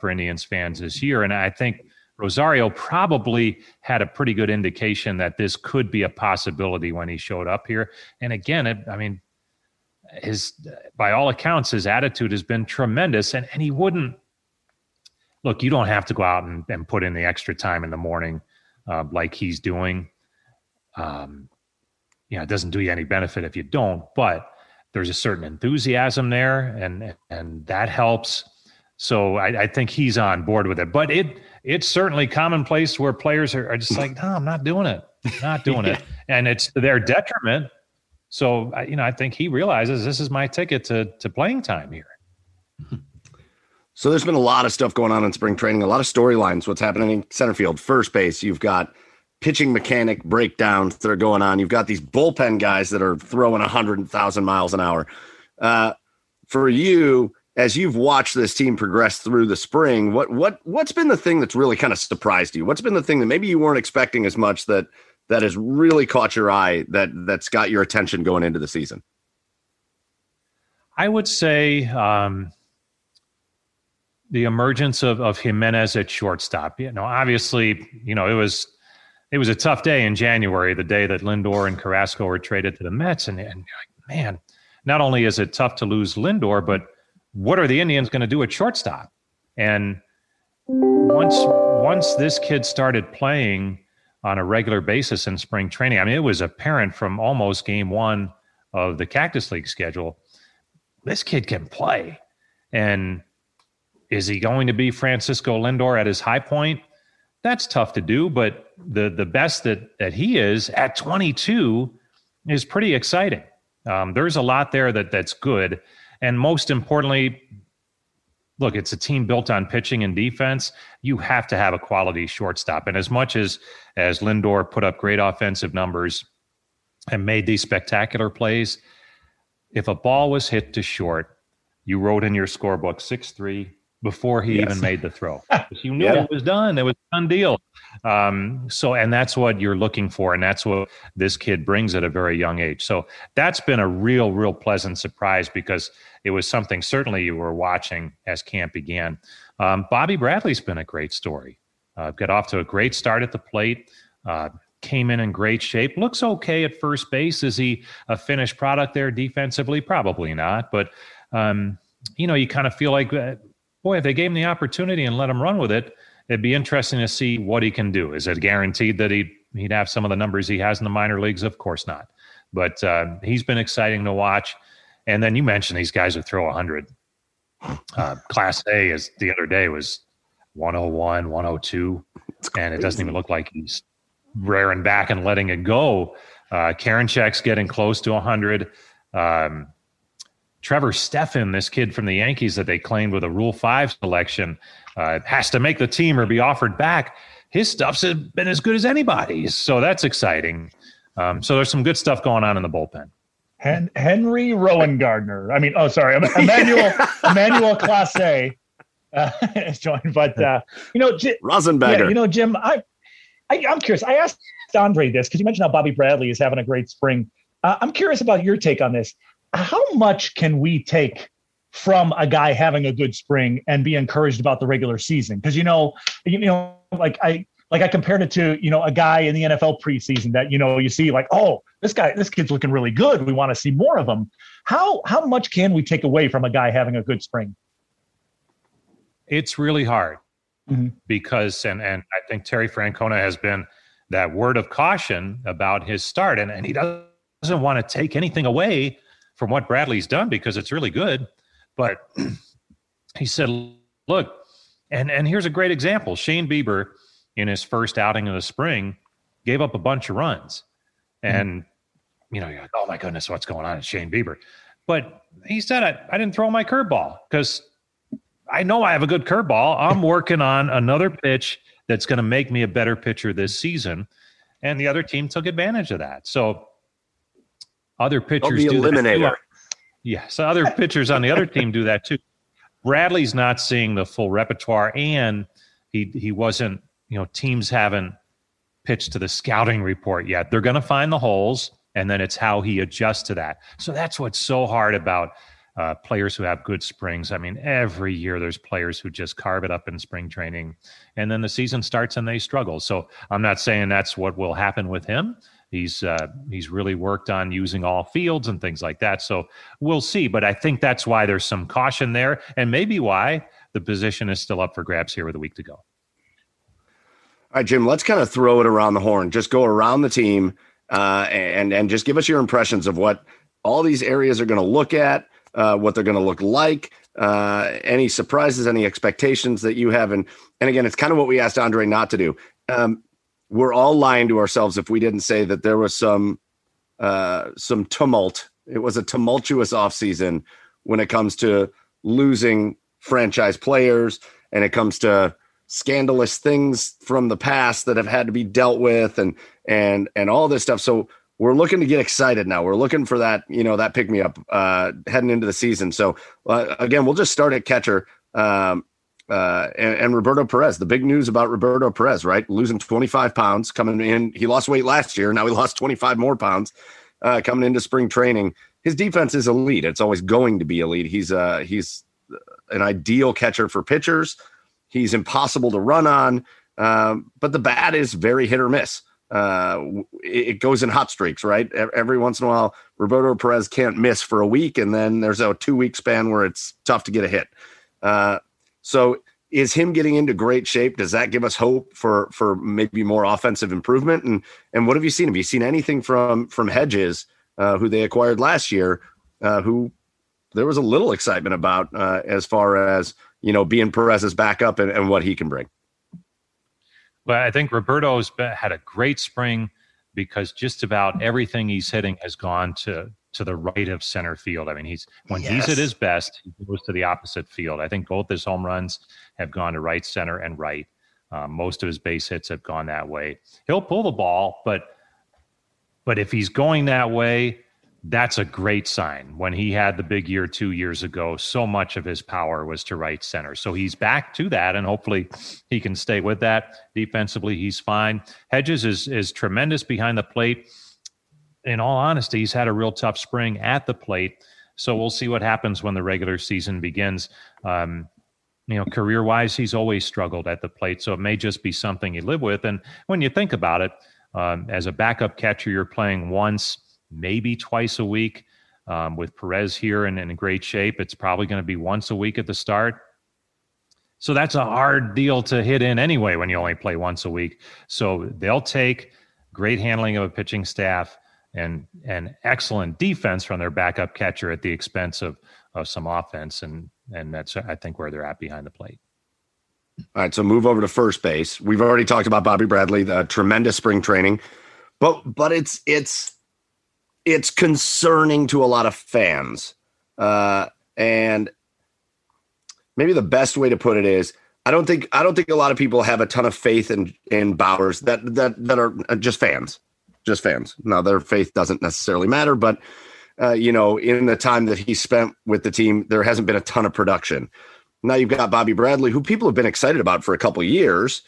for Indians fans this year. And I think Rosario probably had a pretty good indication that this could be a possibility when he showed up here. And again, by all accounts, his attitude has been tremendous, and he wouldn't look, you don't have to go out and put in the extra time in the morning like he's doing. you know, it doesn't do you any benefit if you don't, but there's a certain enthusiasm there, and that helps. So I think he's on board with it, but it's certainly commonplace where players are just like, no, I'm not doing it. Not doing it. And it's to their detriment. So, you know, I think he realizes this is my ticket to playing time here. So there's been a lot of stuff going on in spring training, a lot of storylines, what's happening in center field, first base. You've got pitching mechanic breakdowns that are going on. You've got these bullpen guys that are throwing 100,000 miles an hour. For you, as you've watched this team progress through the spring, what's been the thing that's really kind of surprised you? What's been the thing that maybe you weren't expecting as much that has really caught your eye, that's got your attention going into the season? I would say the emergence of Giménez at shortstop. You know, obviously, you know, it was a tough day in January, the day that Lindor and Carrasco were traded to the Mets, and like, man, not only is it tough to lose Lindor, but what are the Indians going to do at shortstop? And once this kid started playing on a regular basis in spring training, I mean, it was apparent from almost game one of the Cactus League schedule, this kid can play. And is he going to be Francisco Lindor at his high point? That's tough to do, but the best that he is at 22 is pretty exciting. There's a lot there that's good. And most importantly, look, it's a team built on pitching and defense. You have to have a quality shortstop. And as much as Lindor put up great offensive numbers and made these spectacular plays, if a ball was hit to short, you wrote in your scorebook 6-3 before he even made the throw. You knew it was done. It was a done deal. And that's what you're looking for, and that's what this kid brings at a very young age. So that's been a real, real pleasant surprise, because it was something certainly you were watching as camp began. Bobby Bradley's been a great story. Got off to a great start at the plate. Came in great shape. Looks okay at first base. Is he a finished product there defensively? Probably not. But, you know, you kind of feel like... boy, if they gave him the opportunity and let him run with it, it'd be interesting to see what he can do. Is it guaranteed that he'd have some of the numbers he has in the minor leagues? Of course not. But he's been exciting to watch. And then you mentioned these guys who throw 100. Class A, as the other day, was 101, 102. And it doesn't even look like he's rearing back and letting it go. Karinchak's getting close to 100. Trevor Stephan, this kid from the Yankees that they claimed with a Rule 5 selection, has to make the team or be offered back. His stuff's been as good as anybody's, so that's exciting. So there's some good stuff going on in the bullpen. Henry Rowan Gardner. I mean, Emmanuel Clase is joined. But, you know, Rosenbagger. Yeah, you know, Jim, I'm curious. I asked Andre this because you mentioned how Bobby Bradley is having a great spring. I'm curious about your take on this. How much can we take from a guy having a good spring and be encouraged about the regular season? Because, you know, like I compared it to, you know, a guy in the NFL preseason that, you know, you see like, oh, this kid's looking really good. We want to see more of him. How much can we take away from a guy having a good spring? It's really hard because, and I think Terry Francona has been that word of caution about his start, and he doesn't want to take anything away from what Bradley's done, because it's really good. But he said, look, and here's a great example. Shane Bieber, in his first outing of the spring, gave up a bunch of runs. And, you know, you're like, oh, my goodness, what's going on? It's Shane Bieber. But he said, I didn't throw my curveball because I know I have a good curveball. I'm working on another pitch that's going to make me a better pitcher this season. And the other team took advantage of that. So other pitchers do that. Yeah, so other pitchers on the other team do that too. Bradley's not seeing the full repertoire, and he wasn't, you know, teams haven't pitched to the scouting report yet. They're going to find the holes, and then it's how he adjusts to that. So that's what's so hard about players who have good springs. I mean, every year there's players who just carve it up in spring training, and then the season starts and they struggle. So I'm not saying that's what will happen with him. He's really worked on using all fields and things like that. So we'll see. But I think that's why there's some caution there, and maybe why the position is still up for grabs here with a week to go. All right, Jim, let's kind of throw it around the horn. Just go around the team and just give us your impressions of what all these areas are going to look at, what they're going to look like, any surprises, any expectations that you have. And again, it's kind of what we asked Andre Knott to do. We're all lying to ourselves if we didn't say that there was some tumult. It was a tumultuous offseason when it comes to losing franchise players and it comes to scandalous things from the past that have had to be dealt with and all this stuff. So we're looking to get excited now. We're looking for that, you know, that pick me up heading into the season. So again, we'll just start at catcher. And Roberto Perez, the big news about Roberto Perez, right? Losing 25 pounds coming in. He lost weight last year. Now he lost 25 more pounds coming into spring training. His defense is elite. It's always going to be elite. He's an ideal catcher for pitchers. He's impossible to run on. But the bat is very hit or miss. It goes in hot streaks, right? Every once in a while, Roberto Perez can't miss for a week. And then there's a 2-week span where it's tough to get a hit. So is him getting into great shape? Does that give us hope for maybe more offensive improvement? And what have you seen? Have you seen anything from Hedges, who they acquired last year, who there was a little excitement about as far as, you know, being Perez's backup and what he can bring? Well, I think Roberto's had a great spring because just about everything he's hitting has gone to the right of center field. I mean, he's at his best, he goes to the opposite field. I think both his home runs have gone to right center and right. Most of his base hits have gone that way. He'll pull the ball, but if he's going that way, that's a great sign. When he had the big year 2 years ago, so much of his power was to right center. So he's back to that, and hopefully he can stay with that. Defensively, he's fine. Hedges is tremendous behind the plate. In all honesty, he's had a real tough spring at the plate. So we'll see what happens when the regular season begins. Career-wise, he's always struggled at the plate. So it may just be something you live with. And when you think about it, as a backup catcher, you're playing once, maybe twice a week. With Perez here and in great shape, it's probably going to be once a week at the start. So that's a hard deal to hit in anyway when you only play once a week. So they'll take great handling of a pitching staff and excellent defense from their backup catcher at the expense of some offense. And that's, I think, where they're at behind the plate. All right, so move over to first base. We've already talked about Bobby Bradley, the tremendous spring training, but it's concerning to a lot of fans. And maybe the best way to put it is, I don't think a lot of people have a ton of faith in Bowers that are just fans. Just fans. Now, their faith doesn't necessarily matter, but, in the time that he spent with the team, there hasn't been a ton of production. Now you've got Bobby Bradley, who people have been excited about for a couple of years.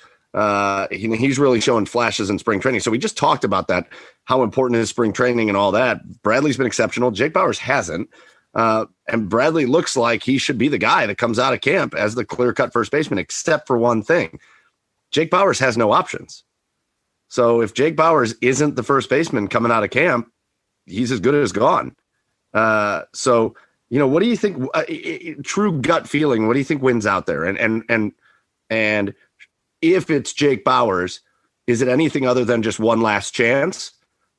He's really showing flashes in spring training. So we just talked about that, how important is spring training and all that. Bradley's been exceptional. Jake Bowers hasn't. And Bradley looks like he should be the guy that comes out of camp as the clear-cut first baseman, except for one thing. Jake Bowers has no options. So if Jake Bowers isn't the first baseman coming out of camp, he's as good as gone. What do you think, true gut feeling, what do you think wins out there? And if it's Jake Bowers, is it anything other than just one last chance,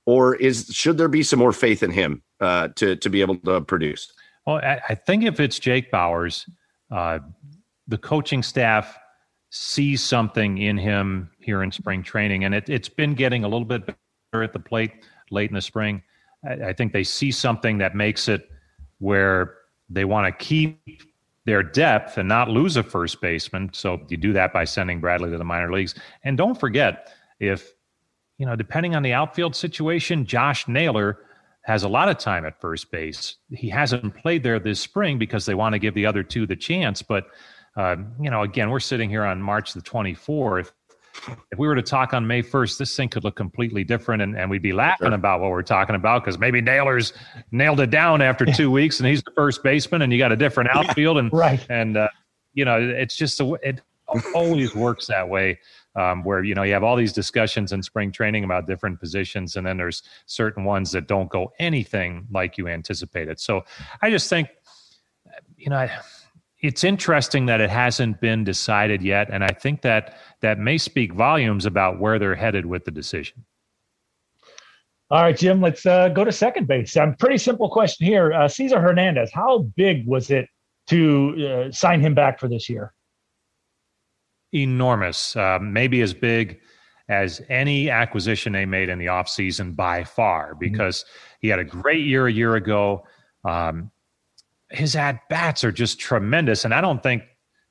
or should there be some more faith in him to be able to produce? Well, I think if it's Jake Bowers, the coaching staff sees something in him here in spring training, and it's been getting a little bit better at the plate late in the spring. I think they see something that makes it where they want to keep their depth and not lose a first baseman. So you do that by sending Bradley to the minor leagues. And don't forget, if depending on the outfield situation, Josh Naylor has a lot of time at first base. He hasn't played there this spring because they want to give the other two the chance, but again, we're sitting here on March the 24th. If we were to talk on May 1st, this thing could look completely different, and we'd be laughing about what we're talking about because maybe Naylor's nailed it down after 2 weeks, and he's the first baseman, and you got a different outfield, it's just it always works that way, where you have all these discussions in spring training about different positions, and then there's certain ones that don't go anything like you anticipated. So I just think, it's interesting that it hasn't been decided yet, and I think that may speak volumes about where they're headed with the decision. All right, Jim, let's go to second base. Pretty simple question here. Cesar Hernandez, how big was it to sign him back for this year? Enormous. Maybe as big as any acquisition they made in the offseason by far, because he had a great year a year ago. His at-bats are just tremendous, and I don't think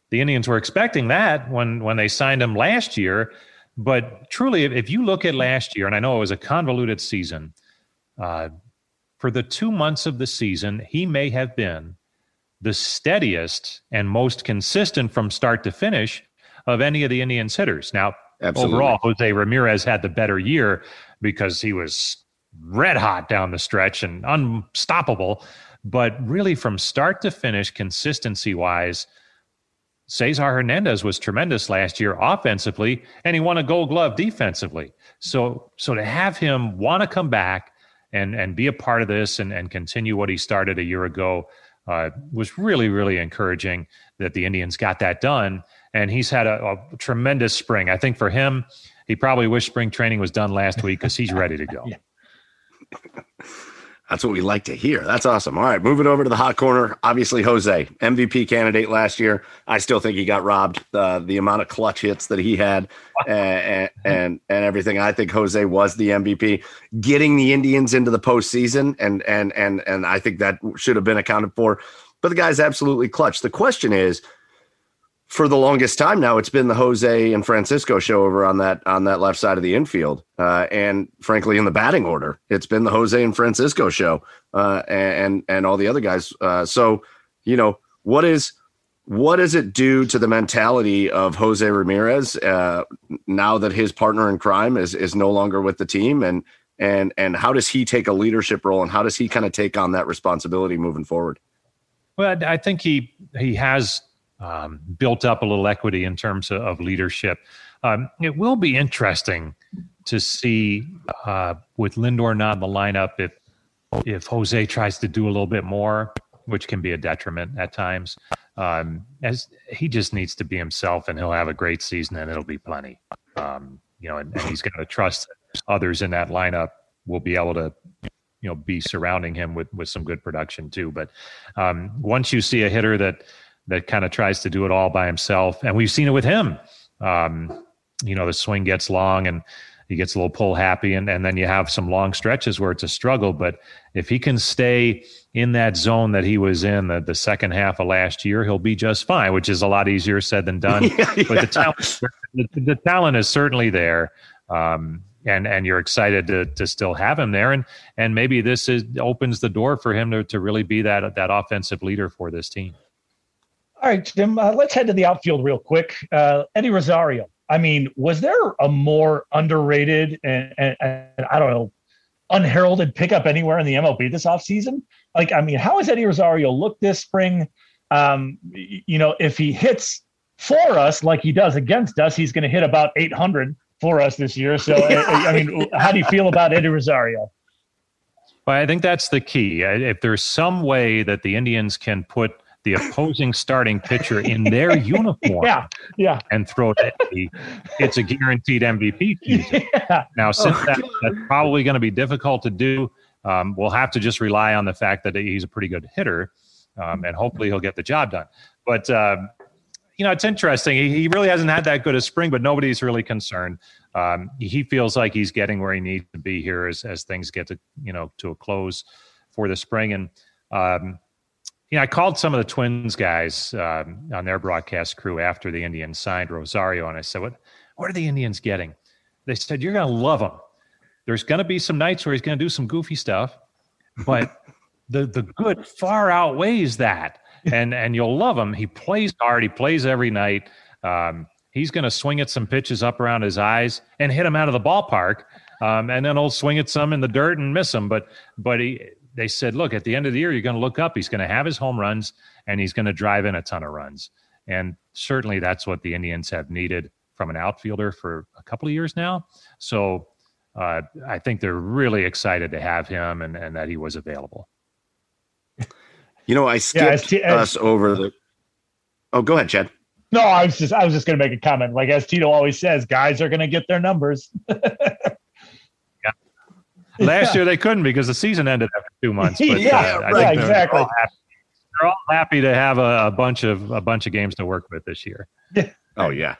the Indians were expecting that when they signed him last year. But truly, if you look at last year, and I know it was a convoluted season, for the 2 months of the season, he may have been the steadiest and most consistent from start to finish of any of the Indians hitters. Now, absolutely. Overall, Jose Ramirez had the better year because he was red hot down the stretch and unstoppable. But really, from start to finish, consistency-wise, Cesar Hernandez was tremendous last year offensively, and he won a Gold Glove defensively. So to have him want to come back and be a part of this and continue what he started a year ago was really, really encouraging that the Indians got that done. And he's had a tremendous spring. I think for him, he probably wished spring training was done last week because he's ready to go. Yeah. That's what we like to hear. That's awesome. All right, moving over to the hot corner. Obviously, Jose, MVP candidate last year. I still think he got robbed. The amount of clutch hits that he had and everything. I think Jose was the MVP. Getting the Indians into the postseason, and I think that should have been accounted for. But the guy's absolutely clutch. The question is, for the longest time now, it's been the Jose and Francisco show over on that left side of the infield. And frankly, in the batting order, it's been the Jose and Francisco show and all the other guys. So, you know, what does it do to the mentality of Jose Ramirez now that his partner in crime is no longer with the team? And how does he take a leadership role, and how does he kind of take on that responsibility moving forward? Well, I think he has built up a little equity in terms of leadership. It will be interesting to see with Lindor not in the lineup if Jose tries to do a little bit more, which can be a detriment at times, as he just needs to be himself, and he'll have a great season, and it'll be plenty. And he's going to trust that others in that lineup will be able to be surrounding him with some good production too. But once you see a hitter that kind of tries to do it all by himself, and we've seen it with him. The swing gets long and he gets a little pull happy, and then you have some long stretches where it's a struggle. But if he can stay in that zone that he was in the second half of last year, he'll be just fine, which is a lot easier said than done. But the talent is certainly there. And you're excited to still have him there. And maybe this opens the door for him to really be that offensive leader for this team. All right, Jim, let's head to the outfield real quick. Eddie Rosario. I mean, was there a more underrated and I don't know, unheralded pickup anywhere in the MLB this offseason? Like, I mean, how has Eddie Rosario looked this spring? If he hits for us like he does against us, he's going to hit about 800 for us this year. So, I mean, how do you feel about Eddie Rosario? Well, I think that's the key. If there's some way that the Indians can put the opposing starting pitcher in their uniform and throw it at me, it's a guaranteed MVP season. Yeah. Now, since that's probably going to be difficult to do, we'll have to just rely on the fact that he's a pretty good hitter, and hopefully he'll get the job done. But, it's interesting. He really hasn't had that good a spring, but nobody's really concerned. He feels like he's getting where he needs to be here as things get to a close for the spring. And, I called some of the Twins guys on their broadcast crew after the Indians signed Rosario, and I said, what are the Indians getting? They said, you're going to love him. There's going to be some nights where he's going to do some goofy stuff, but the good far outweighs that, and you'll love him. He plays hard. He plays every night. He's going to swing at some pitches up around his eyes and hit them out of the ballpark, and then he'll swing at some in the dirt and miss them, but he – they said, look, at the end of the year, you're going to look up. He's going to have his home runs, and he's going to drive in a ton of runs. And certainly that's what the Indians have needed from an outfielder for a couple of years now. So I think they're really excited to have him and that he was available. I skipped us over the – oh, go ahead, Chad. No, I was just going to make a comment. Like, as Tito always says, guys are going to get their numbers. Last year they couldn't because the season ended after 2 months. But, I think exactly. They're all happy to have a bunch of games to work with this year. Yeah. Oh yeah.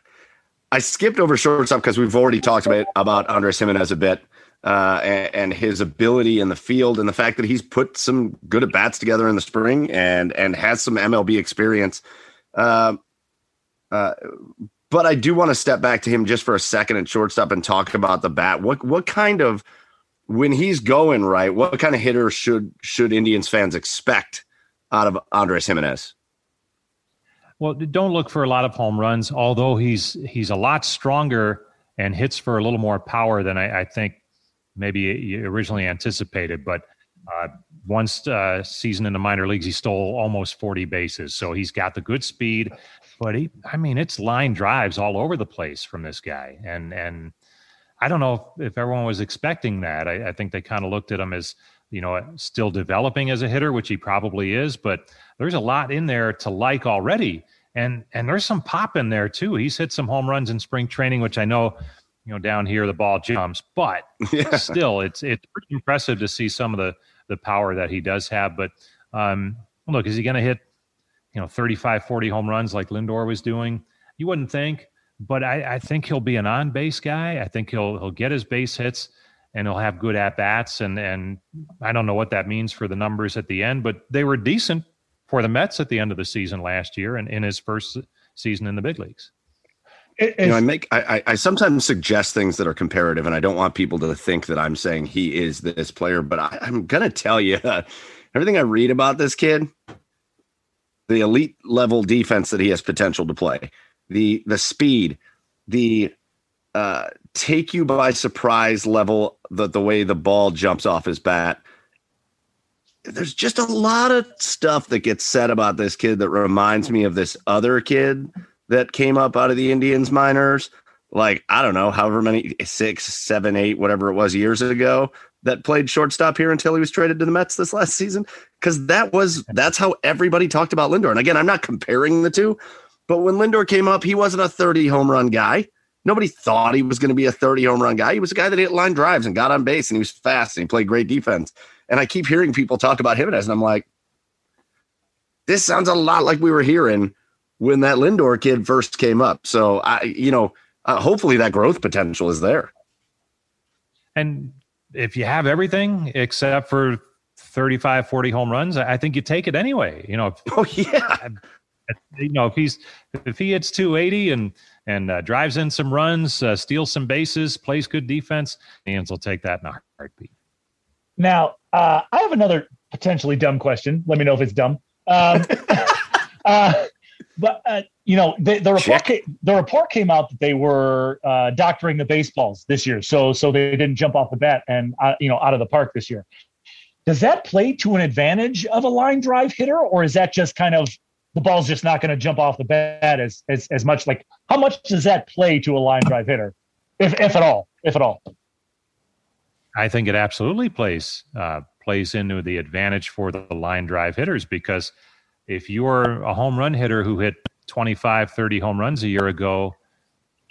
I skipped over shortstop because we've already talked about Andrés Giménez a bit and his ability in the field and the fact that he's put some good at bats together in the spring and has some MLB experience. But I do want to step back to him just for a second at shortstop and talk about the bat. What kind of, when he's going right, what kind of hitter should Indians fans expect out of Andrés Giménez? Well, don't look for a lot of home runs, although he's a lot stronger and hits for a little more power than I think maybe you originally anticipated. But one season in the minor leagues, he stole almost 40 bases. So he's got the good speed, but it's line drives all over the place from this guy. And I don't know if everyone was expecting that. I think they kind of looked at him as, still developing as a hitter, which he probably is, but there's a lot in there to like already. And there's some pop in there too. He's hit some home runs in spring training, which I know, down here, the ball jumps, but still it's pretty impressive to see some of the power that he does have. But look, is he going to hit, 35, 40 home runs like Lindor was doing? You wouldn't think, but I think he'll be an on-base guy. I think he'll get his base hits and he'll have good at-bats. And I don't know what that means for the numbers at the end, but they were decent for the Mets at the end of the season last year and in his first season in the big leagues. I sometimes suggest things that are comparative, and I don't want people to think that I'm saying he is this player, but I'm going to tell you everything I read about this kid, the elite level defense that he has potential to play, the speed, the take you by surprise level, the way the ball jumps off his bat. There's just a lot of stuff that gets said about this kid that reminds me of this other kid that came up out of the Indians minors, like, I don't know, however many, 6, 7, 8, whatever it was years ago, that played shortstop here until he was traded to the Mets this last season. Because that's how everybody talked about Lindor. And again, I'm not comparing the two, but when Lindor came up, he wasn't a 30 home run guy. Nobody thought he was going to be a 30 home run guy. He was a guy that hit line drives and got on base, and he was fast and he played great defense. And I keep hearing people talk about Giménez, and I'm like, this sounds a lot like we were hearing when that Lindor kid first came up. So hopefully that growth potential is there. And if you have everything except for 35, 40 home runs, I think you take it anyway. If he hits 280 and drives in some runs, steals some bases, plays good defense, the Indians will take that in a heartbeat. Now, I have another potentially dumb question. Let me know if it's dumb. But the report came out that they were doctoring the baseballs this year, so they didn't jump off the bat and out of the park this year. Does that play to an advantage of a line drive hitter, or is that just kind of the ball's just not going to jump off the bat as much? Like, how much does that play to a line drive hitter, if at all? I think it absolutely plays into the advantage for the line drive hitters, because if you're a home run hitter who hit 25, 30 home runs a year ago,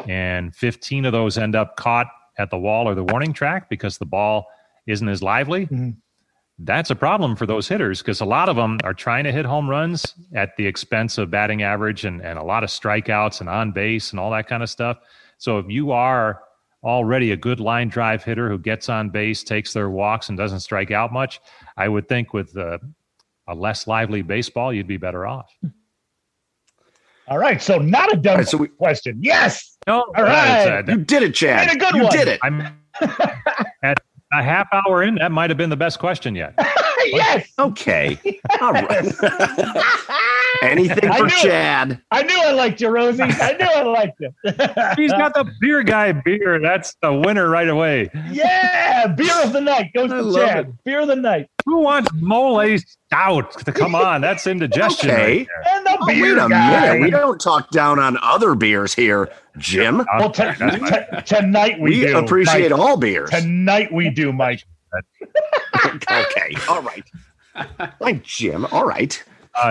and 15 of those end up caught at the wall or the warning track because the ball isn't as lively, mm-hmm. That's a problem for those hitters, because a lot of them are trying to hit home runs at the expense of batting average and a lot of strikeouts and on base and all that kind of stuff. So if you are already a good line drive hitter who gets on base, takes their walks, and doesn't strike out much, I would think with a less lively baseball, you'd be better off. All right. So not a dumb question. Yes. No. All right. You did it, Chad. Did a good you one. Did it. I'm at a half hour in. That might've been the best question yet. Yes. Okay. Yes. All right. Anything for Chad. I knew I liked you, Rosie. I knew I liked you. He's got the beer guy beer. That's the winner right away. Yeah. Beer of the night goes to Chad. It. Beer of the night. Who wants mole stout to come on? That's indigestion. Okay. Right, and the beer guy. Minute. We don't talk down on other beers here, Jim. Well, tonight we do. We appreciate Mike. All beers. Tonight we do, Mike. Okay. All right. Like Jim. All right.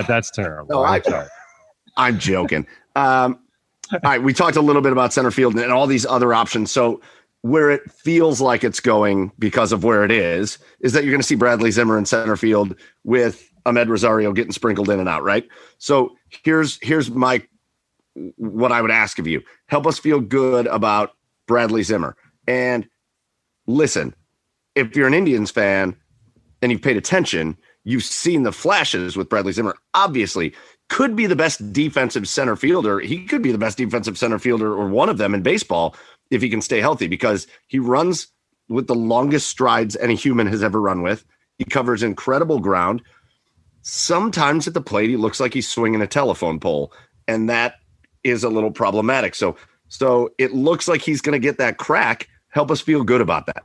That's terrible. No, I'm joking. All right. We talked a little bit about center field and all these other options. So where it feels like it's going because of where it is that you're going to see Bradley Zimmer in center field with Ahmed Rosario getting sprinkled in and out, right? So here's my what I would ask of you. Help us feel good about Bradley Zimmer. And listen, if you're an Indians fan and you've paid attention, you've seen the flashes with Bradley Zimmer. Obviously, could be the best defensive center fielder. He could be the best defensive center fielder or one of them in baseball if he can stay healthy, because he runs with the longest strides any human has ever run with. He covers incredible ground. Sometimes at the plate, he looks like he's swinging a telephone pole, and that is a little problematic. So it looks like he's going to get that crack. Help us feel good about that.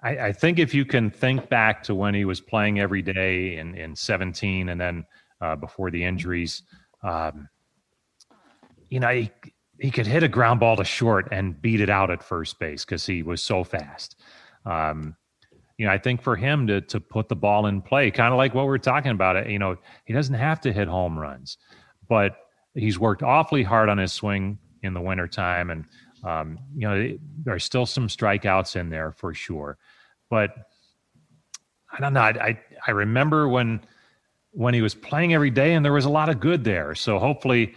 I think if you can think back to when he was playing every day in 17 and then before the injuries, he could hit a ground ball to short and beat it out at first base because he was so fast. I think for him to put the ball in play, kind of like what we're talking about, he doesn't have to hit home runs, but he's worked awfully hard on his swing in the wintertime. And, there are still some strikeouts in there for sure. But I don't know. I remember when he was playing every day and there was a lot of good there. So hopefully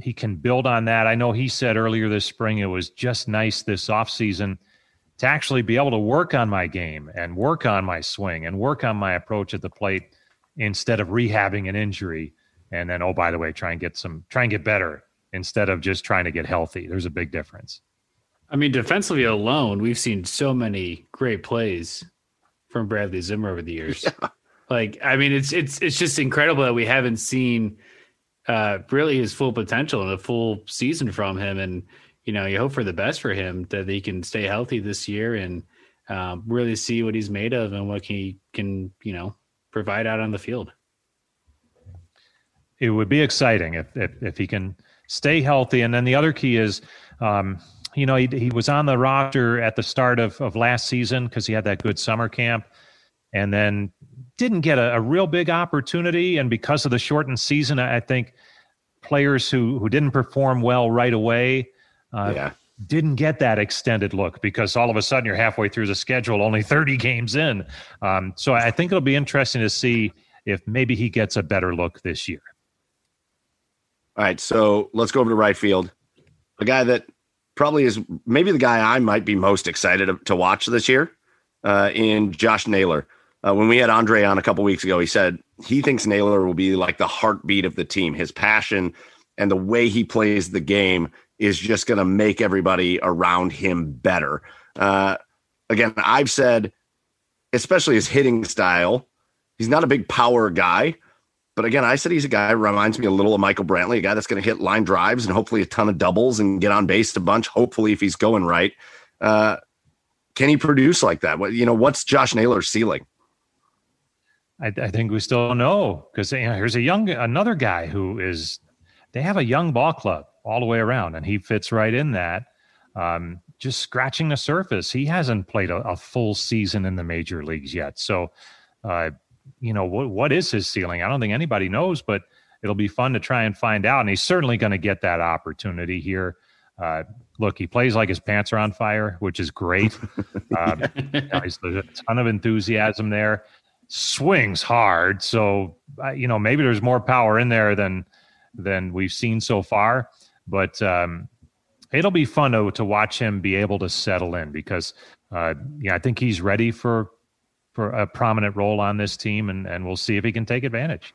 he can build on that. I know he said earlier this spring, it was just nice this offseason to actually be able to work on my game and work on my swing and work on my approach at the plate instead of rehabbing an injury. And then, oh, by the way, try and get better instead of just trying to get healthy. There's a big difference. I mean, defensively alone, we've seen so many great plays from Bradley Zimmer over the years. Yeah. It's just incredible that we haven't seen really his full potential and a full season from him. And, you hope for the best for him, that he can stay healthy this year and really see what he's made of and what he can, provide out on the field. It would be exciting if he can stay healthy. And then the other key is, he was on the roster at the start of last season because he had that good summer camp and then didn't get a real big opportunity. And because of the shortened season, I think players who didn't perform well right away didn't get that extended look because all of a sudden you're halfway through the schedule, only 30 games in. So I think it'll be interesting to see if maybe he gets a better look this year. All right, so let's go over to right field. A guy that probably is maybe the guy I might be most excited to watch this year in Josh Naylor. When we had Andre on a couple weeks ago, he said he thinks Naylor will be like the heartbeat of the team. His passion and the way he plays the game is just going to make everybody around him better. Again, I've said, especially his hitting style, he's not a big power guy. But again, I said he's a guy who reminds me a little of Michael Brantley, a guy that's going to hit line drives and hopefully a ton of doubles and get on base a bunch, hopefully, if he's going right. Can he produce like that? What's Josh Naylor's ceiling? I think we still don't know because here's another guy who is – they have a young ball club all the way around, and he fits right in that. Just scratching the surface. He hasn't played a full season in the major leagues yet. So, what is his ceiling? I don't think anybody knows, but it'll be fun to try and find out. And he's certainly going to get that opportunity here. Look, he plays like his pants are on fire, which is great. There's a ton of enthusiasm there. Swings hard. So, maybe there's more power in there than we've seen so far. But it'll be fun to watch him be able to settle in because I think he's ready for a prominent role on this team, and we'll see if he can take advantage.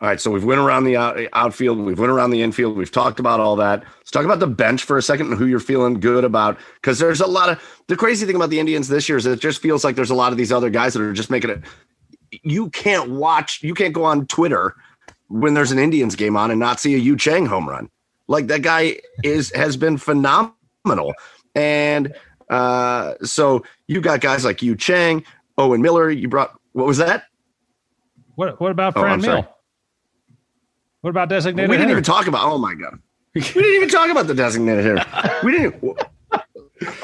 All right, so we've went around the outfield, we've went around the infield, we've talked about all that. Let's talk about the bench for a second and who you're feeling good about, because there's a lot of – the crazy thing about the Indians this year is it just feels like there's a lot of these other guys that are just making it – you can't go on Twitter when there's an Indians game on and not see a Yu Chang home run. Like, that guy has been phenomenal. And – so you got guys like Yu Chang, Owen Miller. You brought what was that? What about Franmil? What about designated? We didn't even talk about. Oh my god, we didn't even talk about the designated hitter. We didn't.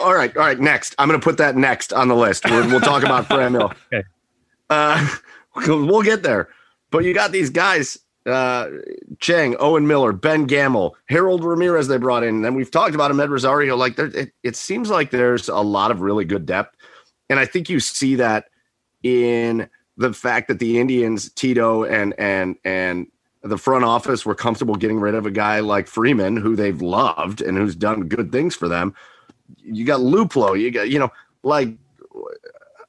All right. Next, I'm going to put that next on the list. We'll talk about Franmil. Okay. We'll get there. But you got these guys Chang, Owen Miller, Ben Gamel, Harold Ramirez they brought in. And then we've talked about Ahmed Rosario. Like, it seems like there's a lot of really good depth. And I think you see that in the fact that the Indians, Tito and the front office were comfortable getting rid of a guy like Freeman, who they've loved and who's done good things for them. You got Luplo. You got,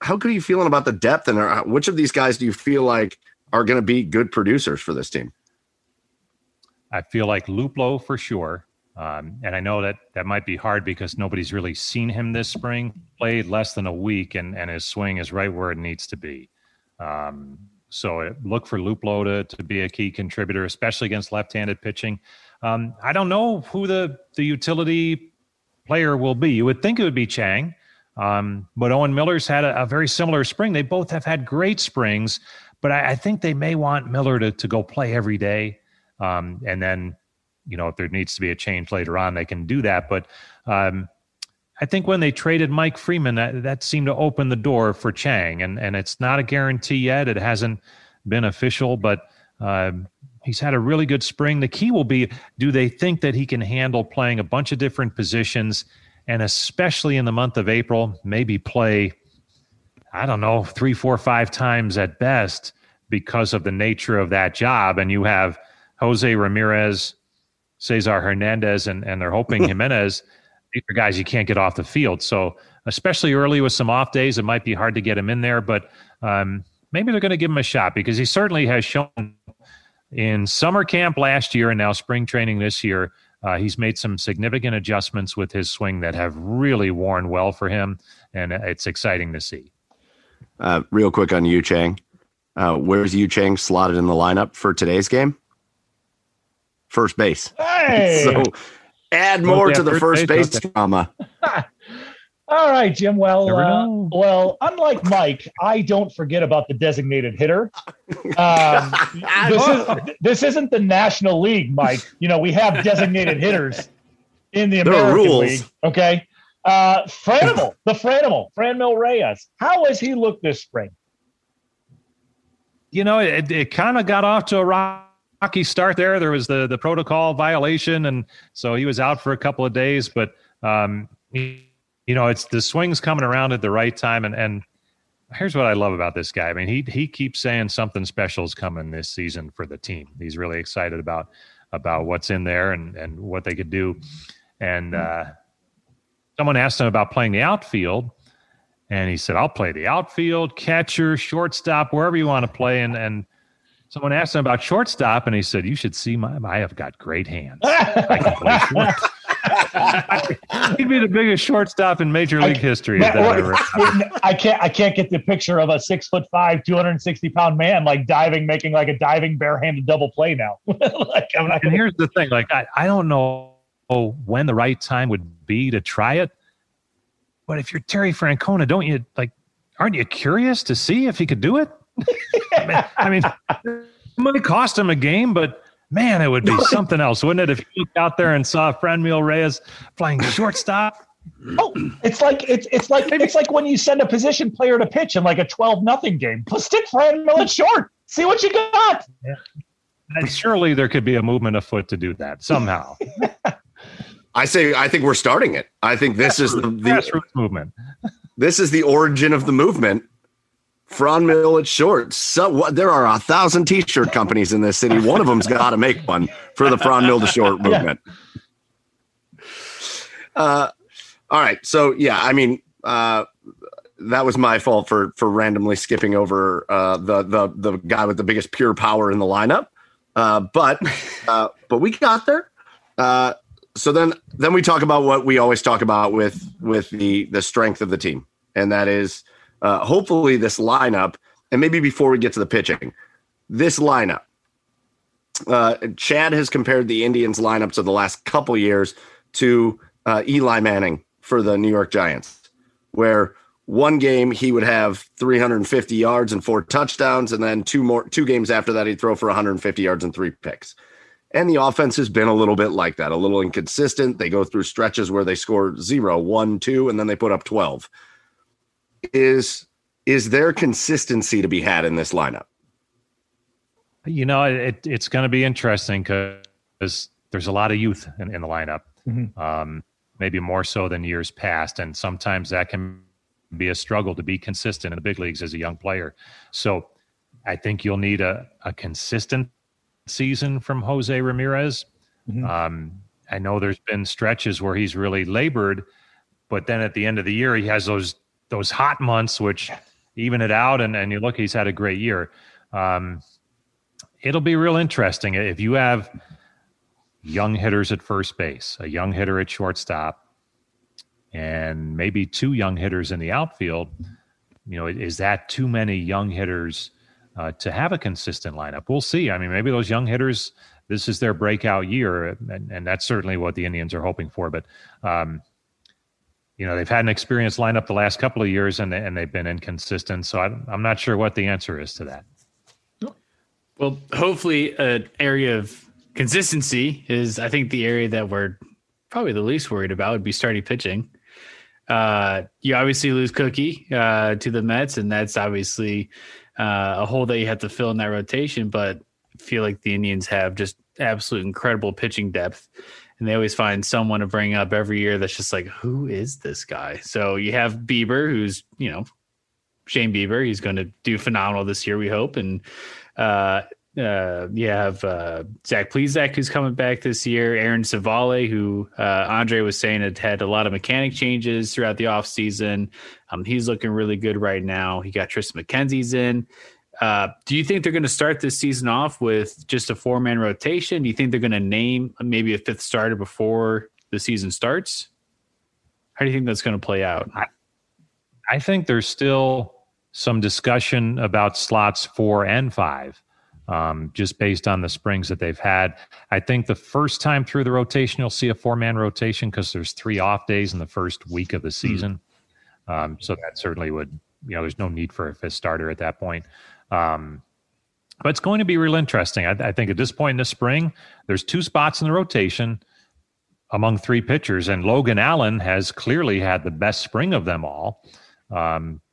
how good are you feeling about the depth? And which of these guys do you feel like are going to be good producers for this team? I feel like Luplo for sure. And I know that might be hard because nobody's really seen him this spring, played less than a week, and his swing is right where it needs to be. So look for Luplo to be a key contributor, especially against left-handed pitching. I don't know who the utility player will be. You would think it would be Chang, but Owen Miller's had a very similar spring. They both have had great springs, but I think they may want Miller to go play every day. And then, if there needs to be a change later on, they can do that. But I think when they traded Mike Freeman, that seemed to open the door for Chang. And it's not a guarantee yet. It hasn't been official, but he's had a really good spring. The key will be, do they think that he can handle playing a bunch of different positions, and especially in the month of April, maybe play, I don't know, 3, 4, 5 times at best because of the nature of that job. And you have Jose Ramirez, Cesar Hernandez, and they're hoping Giménez. These are guys you can't get off the field. So especially early with some off days, it might be hard to get him in there, but maybe they're going to give him a shot because he certainly has shown in summer camp last year and now spring training this year, he's made some significant adjustments with his swing that have really worn well for him, and it's exciting to see. Real quick on Yu Chang. Where's Yu Chang slotted in the lineup for today's game? First base. Hey! So add more to the first base drama. All right, Jim. Well, unlike Mike, I don't forget about the designated hitter. This isn't the National League, Mike. We have designated hitters in the American League. Okay. Franmil Reyes. How has he looked this spring? It kind of got off to a rocky start there. There was the protocol violation, and so he was out for a couple of days. But it's the swing's coming around at the right time. And here's what I love about this guy. I mean, he keeps saying something special is coming this season for the team. He's really excited about what's in there and what they could do. And someone asked him about playing the outfield, and he said, "I'll play the outfield, catcher, shortstop, wherever you want to play." And someone asked him about shortstop, and he said, "You should see I have got great hands. I can play short." He'd be the biggest shortstop in Major League history. I can't get the picture of a 6'5", 260-pound man making a diving barehanded double play now. Here's the thing: I don't know when the right time would be to try it, but if you're Terry Francona, don't you aren't you curious to see if he could do it? I mean, it might cost him a game, but man, it would be something else, wouldn't it? If you looked out there and saw Franmil Reyes playing shortstop. Oh, it's like when you send a position player to pitch in a 12-0 game. Stick Franmil at short. See what you got. Yeah. And surely there could be a movement afoot to do that somehow. I think we're starting it. I think this is the movement. This is the origin of the movement. Franmil at short. So there are 1,000 T-shirt companies in this city. One of them's got to make one for the Franmil to short movement. All right. So yeah, that was my fault for randomly skipping over the guy with the biggest pure power in the lineup. But we got there. So then we talk about what we always talk about with the strength of the team. And that is hopefully this lineup, and maybe before we get to the pitching, this lineup. Chad has compared the Indians lineups of the last couple years to Eli Manning for the New York Giants, where one game he would have 350 yards and 4 touchdowns, and then two games after that he'd throw for 150 yards and 3 picks. And the offense has been a little bit like that, a little inconsistent. They go through stretches where they score 0, 1, 2, and then they put up 12. Is there consistency to be had in this lineup? You know, it's going to be interesting because there's a lot of youth in the lineup, maybe more so than years past. And sometimes that can be a struggle to be consistent in the big leagues as a young player. So I think you'll need a consistent season from Jose Ramirez. I know there's been stretches where he's really labored, but then at the end of the year, he has those hot months, which even it out. And you look, he's had a great year. It'll be real interesting. If you have young hitters at first base, a young hitter at shortstop, and maybe two young hitters in the outfield, you know, is that too many young hitters to have a consistent lineup? We'll see. I mean, maybe those young hitters, this is their breakout year, and that's certainly what the Indians are hoping for. But, you know, they've had an experienced lineup the last couple of years, and they've been inconsistent. So I'm not sure what the answer is to that. Well, hopefully an area of consistency is, I think, the area that we're probably the least worried about would be starting pitching. You obviously lose Cookie to the Mets, and that's obviously a hole that you have to fill in that rotation, but I feel like the Indians have just absolute incredible pitching depth, and they always find someone to bring up every year that's just like, who is this guy? So you have Bieber, who's, you know, Shane Bieber. He's going to do phenomenal this year, we hope, and you have Zach Plesac, who's coming back this year, Aaron Civale, who Andre was saying had a lot of mechanic changes throughout the offseason. He's looking really good right now. He got Tristan McKenzie's in. Do you think they're going to start this season off with just a 4-man rotation? Do you think they're going to name maybe a 5th starter before the season starts? How do you think that's going to play out? I think there's still some discussion about slots 4 and 5, just based on the springs that they've had. I think the first time through the rotation, you'll see a 4-man rotation because there's 3 off days in the first week of the season. So that certainly would, you know, there's no need for a 5th starter at that point. But it's going to be real interesting. I think at this point in the spring, there's 2 spots in the rotation among 3 pitchers, and Logan Allen has clearly had the best spring of them all.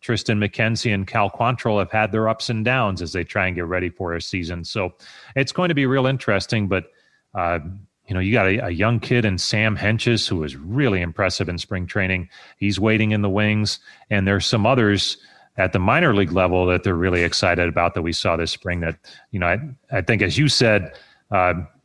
Tristan McKenzie and Cal Quantrill have had their ups and downs as they try and get ready for a season. So it's going to be real interesting, but, you know, you got a young kid in Sam Henches who was really impressive in spring training. He's waiting in the wings, and there's some others at the minor league level that they're really excited about that we saw this spring that, you know, I think, as you said,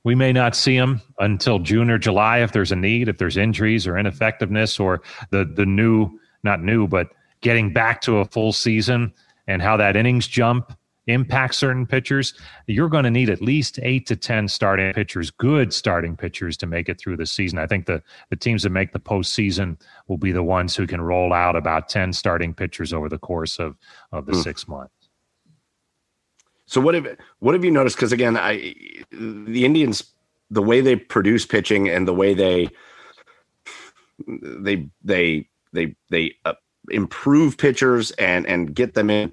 we may not see them until June or July if there's a need, if there's injuries or ineffectiveness or the new, not new, but getting back to a full season and how that innings jump impacts certain pitchers. You're going to need at least 8 to 10 starting pitchers, good starting pitchers, to make it through the season. I think the teams that make the postseason will be the ones who can roll out about 10 starting pitchers over the course of the 6 months. So what have you noticed? Because again, the Indians, the way they produce pitching and the way they improve pitchers and get them in,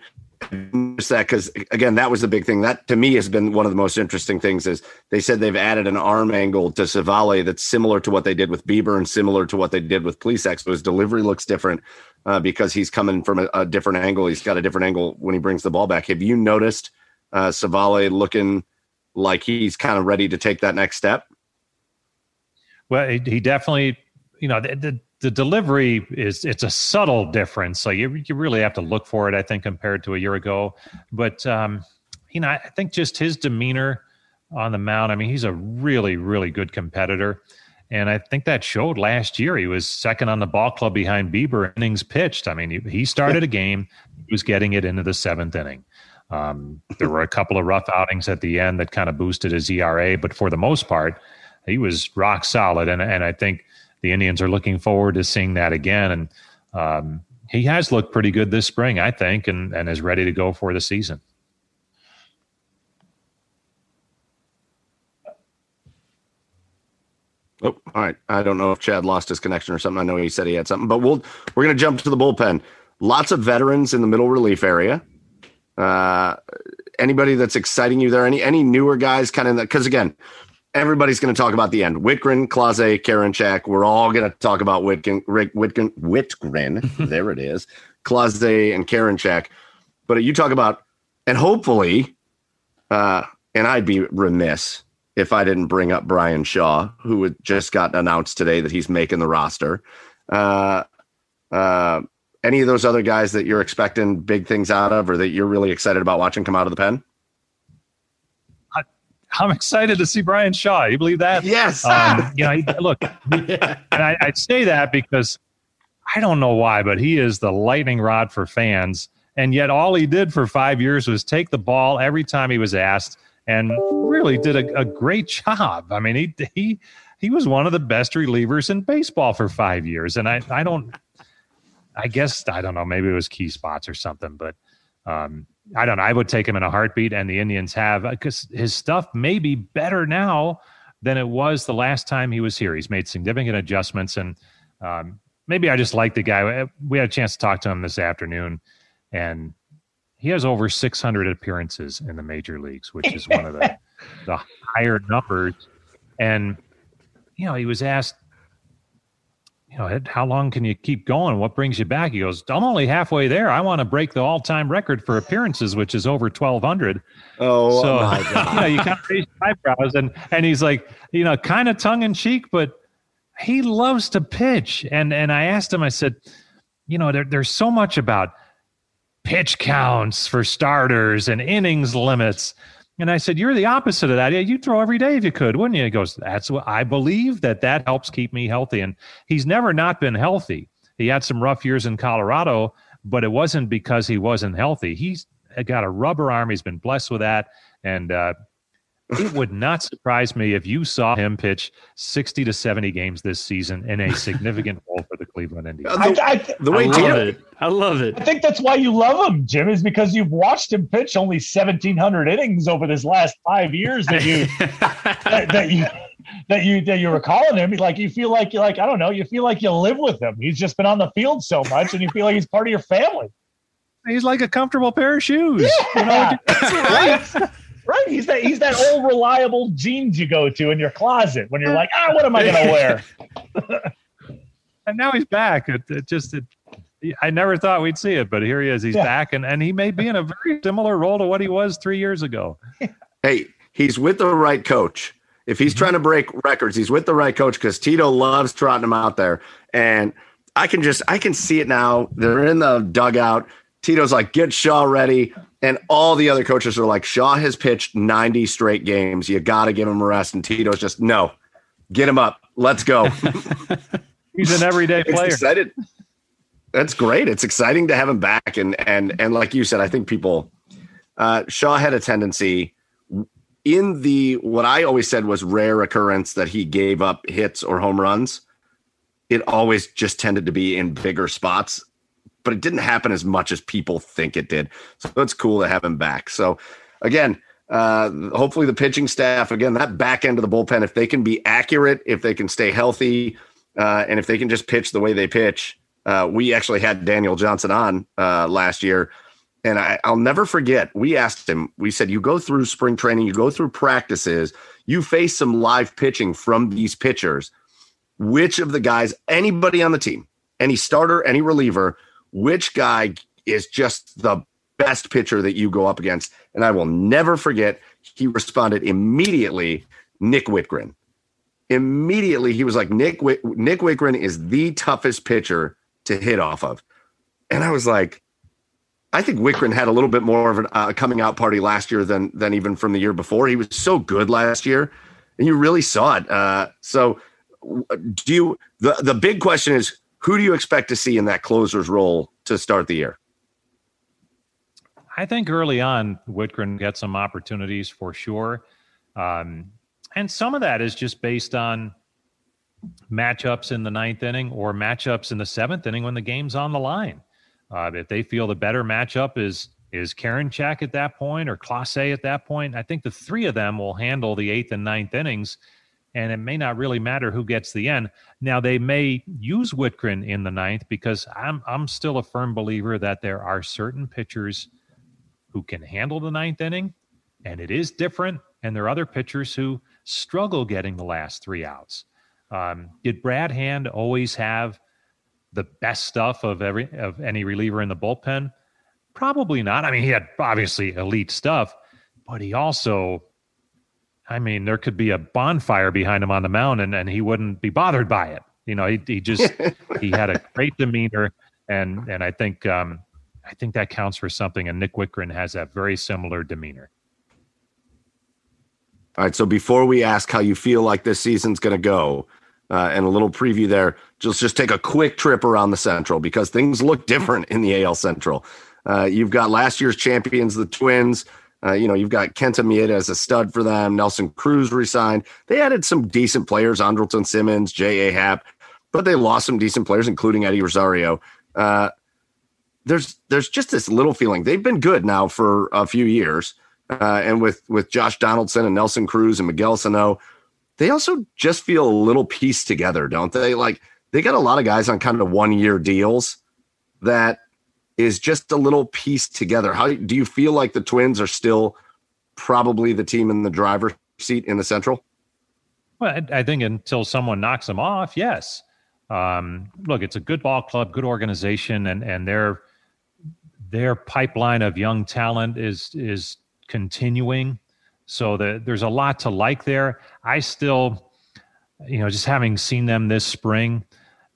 because again, that was the big thing that to me has been one of the most interesting things is they said they've added an arm angle to Civale that's similar to what they did with Bieber and similar to what they did with Plesac. So his delivery looks different because he's coming from a different angle. He's got a different angle when he brings the ball back. Have you noticed Civale looking like he's kind of ready to take that next step? Well, he definitely, you know, the delivery it's a subtle difference. So you really have to look for it, I think, compared to a year ago. But, you know, I think just his demeanor on the mound, I mean, he's a really, really good competitor. And I think that showed last year. He was second on the ball club behind Bieber innings pitched. I mean, he started a game. He was getting it into the 7th inning. There were a couple of rough outings at the end that kind of boosted his ERA. But for the most part, he was rock solid. And I think the Indians are looking forward to seeing that again. And he has looked pretty good this spring, I think, and is ready to go for the season. Oh, all right. I don't know if Chad lost his connection or something. I know he said he had something, but we're going to jump to the bullpen. Lots of veterans in the middle relief area. Anybody that's exciting you there? Any newer guys kind of, because again, everybody's going to talk about the end. Wittgren, Clase, Karinchak. We're all going to talk about Wittgren. There it is. Clase and Karinchak. But you talk about, and hopefully And I'd be remiss if I didn't bring up Brian Shaw, who had just got announced today that he's making the roster. Any of those other guys that you're expecting big things out of, or that you're really excited about watching come out of the pen? I'm excited to see Brian Shaw. You believe that? Yes. Look, yeah. And I say that because I don't know why, but he is the lightning rod for fans. And yet all he did for 5 years was take the ball every time he was asked, and really did a great job. I mean, he was one of the best relievers in baseball for 5 years. And I guess, maybe it was key spots or something, but I don't know. I would take him in a heartbeat, and the Indians have, because his stuff may be better now than it was the last time he was here. He's made significant adjustments, and maybe I just like the guy. We had a chance to talk to him this afternoon, and he has over 600 appearances in the major leagues, which is one of the higher numbers. And, he was asked, how long can you keep going? What brings you back? He goes, I'm only halfway there. I want to break the all-time record for appearances, which is over 1,200. Oh, so, my God. You kind of raise your eyebrows, and he's like, kind of tongue-in-cheek, but he loves to pitch. And I asked him, I said, there's so much about pitch counts for starters and innings limits. And I said, you're the opposite of that. Yeah, you'd throw every day if you could, wouldn't you? He goes, that's what I believe, that helps keep me healthy. And he's never not been healthy. He had some rough years in Colorado, but it wasn't because he wasn't healthy. He's got a rubber arm. He's been blessed with that. And it would not surprise me if you saw him pitch 60 to 70 games this season in a significant role for the Cleveland Indians. I love it. I think that's why you love him, Jim, is because you've watched him pitch only 1,700 innings over this last 5 years that you were calling him. Like, you feel like you live with him. He's just been on the field so much, and you feel like he's part of your family. He's like a comfortable pair of shoes. Yeah, that's right. Right, he's that old reliable jeans you go to in your closet when you're like, what am I gonna wear? And now he's back. I never thought we'd see it, but here he is. He's back, and he may be in a very similar role to what he was 3 years ago. Hey, he's with the right coach. If he's trying to break records, he's with the right coach, because Tito loves trotting him out there, and I can see it now. They're in the dugout. Tito's like, get Shaw ready. And all the other coaches are like, Shaw has pitched 90 straight games. You got to give him a rest. And Tito's just, no, get him up. Let's go. He's an everyday player. Excited. That's great. It's exciting to have him back. And like you said, I think people, Shaw had a tendency in what I always said was rare occurrence that he gave up hits or home runs. It always just tended to be in bigger spots, but it didn't happen as much as people think it did. So it's cool to have him back. So again, hopefully the pitching staff, again, that back end of the bullpen, if they can be accurate, if they can stay healthy, and if they can just pitch the way they pitch. We actually had Daniel Johnson on last year, and I'll never forget. We asked him, we said, you go through spring training, you go through practices, you face some live pitching from these pitchers. Which of the guys, anybody on the team, any starter, any reliever, which guy is just the best pitcher that you go up against? And I will never forget, he responded immediately, Nick Wittgren. Immediately, he was like, Nick Wittgren is the toughest pitcher to hit off of. And I was like, I think Wittgren had a little bit more of a coming out party last year than even from the year before. He was so good last year, and you really saw it. So do you? The big question is, who do you expect to see in that closer's role to start the year? I think early on, Wittgren gets some opportunities for sure. And some of that is just based on matchups in the ninth inning or matchups in the seventh inning when the game's on the line. If they feel the better matchup is Karinchak at that point or Classe at that point, I think the three of them will handle the eighth and ninth innings, and it may not really matter who gets the end. Now, they may use Wittgren in the ninth, because I'm still a firm believer that there are certain pitchers who can handle the ninth inning, and it is different, and there are other pitchers who struggle getting the last three outs. Did Brad Hand always have the best stuff of any reliever in the bullpen? Probably not. I mean, he had obviously elite stuff, but he also I mean, there could be a bonfire behind him on the mound, and he wouldn't be bothered by it. You know, he just he had a great demeanor, and I think that counts for something. And Nick Wittgren has that very similar demeanor. All right. So before we ask how you feel like this season's going to go, and a little preview there, just take a quick trip around the Central, because things look different in the AL Central. You've got last year's champions, the Twins. You've got Kenta Maeda as a stud for them. Nelson Cruz resigned. They added some decent players, Andrelton Simmons, J.A. Happ, but they lost some decent players, including Eddie Rosario. There's just this little feeling. They've been good now for a few years. And with Josh Donaldson and Nelson Cruz and Miguel Sano, they also just feel a little pieced together, don't they? Like, they got a lot of guys on kind of one-year deals that is just a little pieced together. How do you feel like the Twins are still probably the team in the driver's seat in the Central? Well, I think until someone knocks them off, yes. Look, it's a good ball club, good organization, and their pipeline of young talent is continuing, so that there's a lot to like there. I still, just having seen them this spring,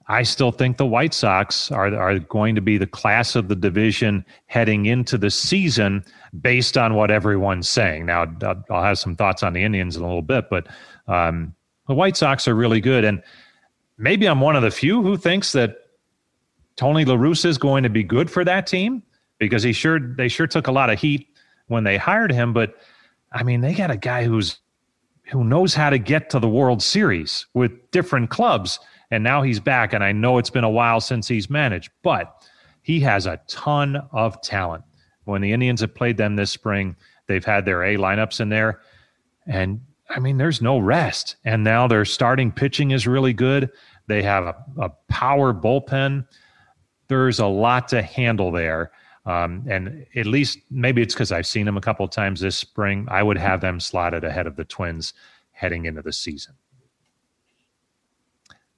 I still think the White Sox are going to be the class of the division heading into the season, based on what everyone's saying. Now, I'll have some thoughts on the Indians in a little bit, but the White Sox are really good. And maybe I'm one of the few who thinks that Tony La Russa is going to be good for that team, because they sure took a lot of heat when they hired him. But I mean, they got a guy who knows how to get to the World Series with different clubs. And now he's back, and I know it's been a while since he's managed, but he has a ton of talent. When the Indians have played them this spring, they've had their A lineups in there. And I mean, there's no rest. And now their starting pitching is really good. They have a power bullpen. There's a lot to handle there. And at least, maybe it's because I've seen them a couple of times this spring, I would have them slotted ahead of the Twins heading into the season.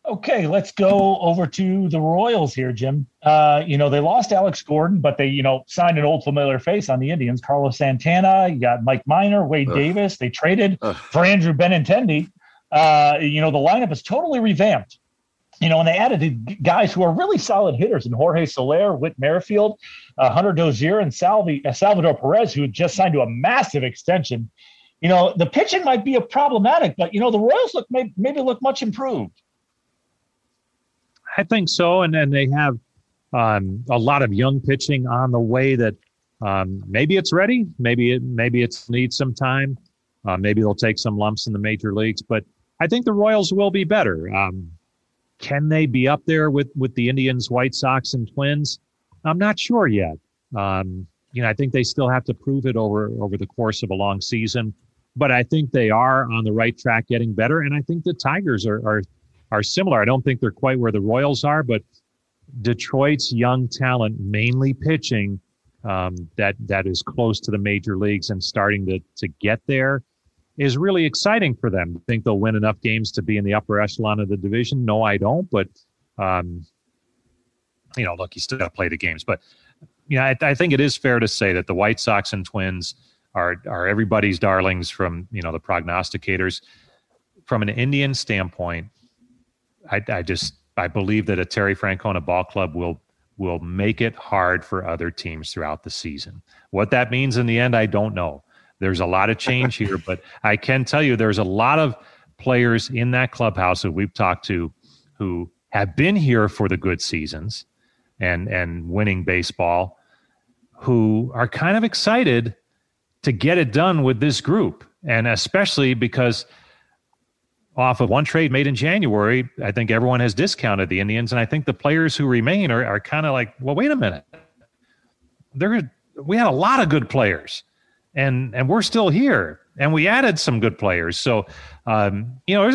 Okay, let's go over to the Royals here, Jim. They lost Alex Gordon, but they, signed an old familiar face on the Indians. Carlos Santana, you got Mike Minor, Wade Davis. They traded for Andrew Benintendi. The lineup is totally revamped. And they added guys who are really solid hitters in Jorge Soler, Whit Merrifield, Hunter Dozier, and Salvador Perez, who just signed to a massive extension. The pitching might be problematic, but, the Royals look maybe look much improved. I think so, and they have a lot of young pitching on the way that maybe it's ready, maybe it needs some time, maybe they'll take some lumps in the major leagues, but I think the Royals will be better. Can they be up there with the Indians, White Sox, and Twins? I'm not sure yet. I think they still have to prove it over the course of a long season, but I think they are on the right track, getting better, and I think the Tigers are similar. I don't think they're quite where the Royals are, but Detroit's young talent, mainly pitching, that is close to the major leagues and starting to get there, is really exciting for them. I think they'll win enough games to be in the upper echelon of the division. No, I don't, but look, you still got to play the games. But I think it is fair to say that the White Sox and Twins are everybody's darlings from the prognosticators. From an Indian standpoint, I believe that a Terry Francona ball club will make it hard for other teams throughout the season. What that means in the end, I don't know. There's a lot of change here, but I can tell you there's a lot of players in that clubhouse that we've talked to who have been here for the good seasons and winning baseball, who are kind of excited to get it done with this group. And especially because off of one trade made in January, I think everyone has discounted the Indians, and I think the players who remain are kind of like, well, wait a minute. We had a lot of good players, and we're still here, and we added some good players. So, there's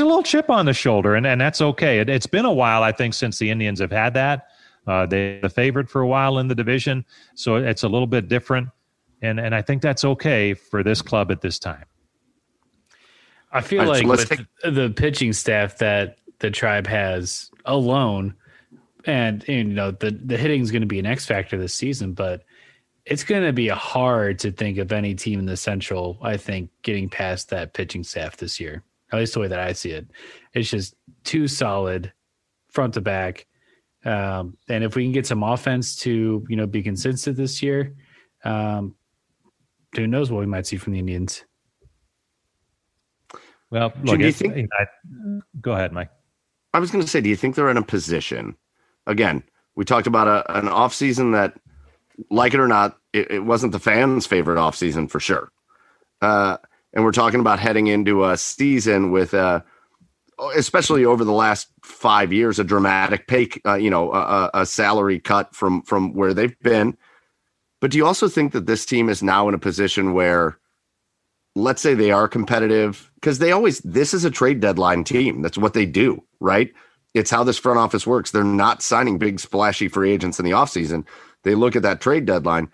a little chip on the shoulder, and that's okay. It's been a while, I think, since the Indians have had that. They're the favorite for a while in the division, so it's a little bit different, and I think that's okay for this club at this time. I feel like with the pitching staff that the Tribe has alone, and the hitting is going to be an X factor this season, but it's going to be hard to think of any team in the Central, I think, getting past that pitching staff this year, at least the way that I see it. It's just too solid front to back. And if we can get some offense to, you know, be consistent this year, who knows what we might see from the Indians. Well, look, go ahead, Mike. I was going to say, do you think they're in a position? Again, we talked about an offseason that, like it or not, it wasn't the fans' favorite offseason for sure. And we're talking about heading into a season with, especially over the last 5 years, a dramatic pay, a salary cut from where they've been. But do you also think that this team is now in a position where, let's say they are competitive, because this is a trade deadline team. That's what they do, right? It's how this front office works. They're not signing big splashy free agents in the offseason. They look at that trade deadline.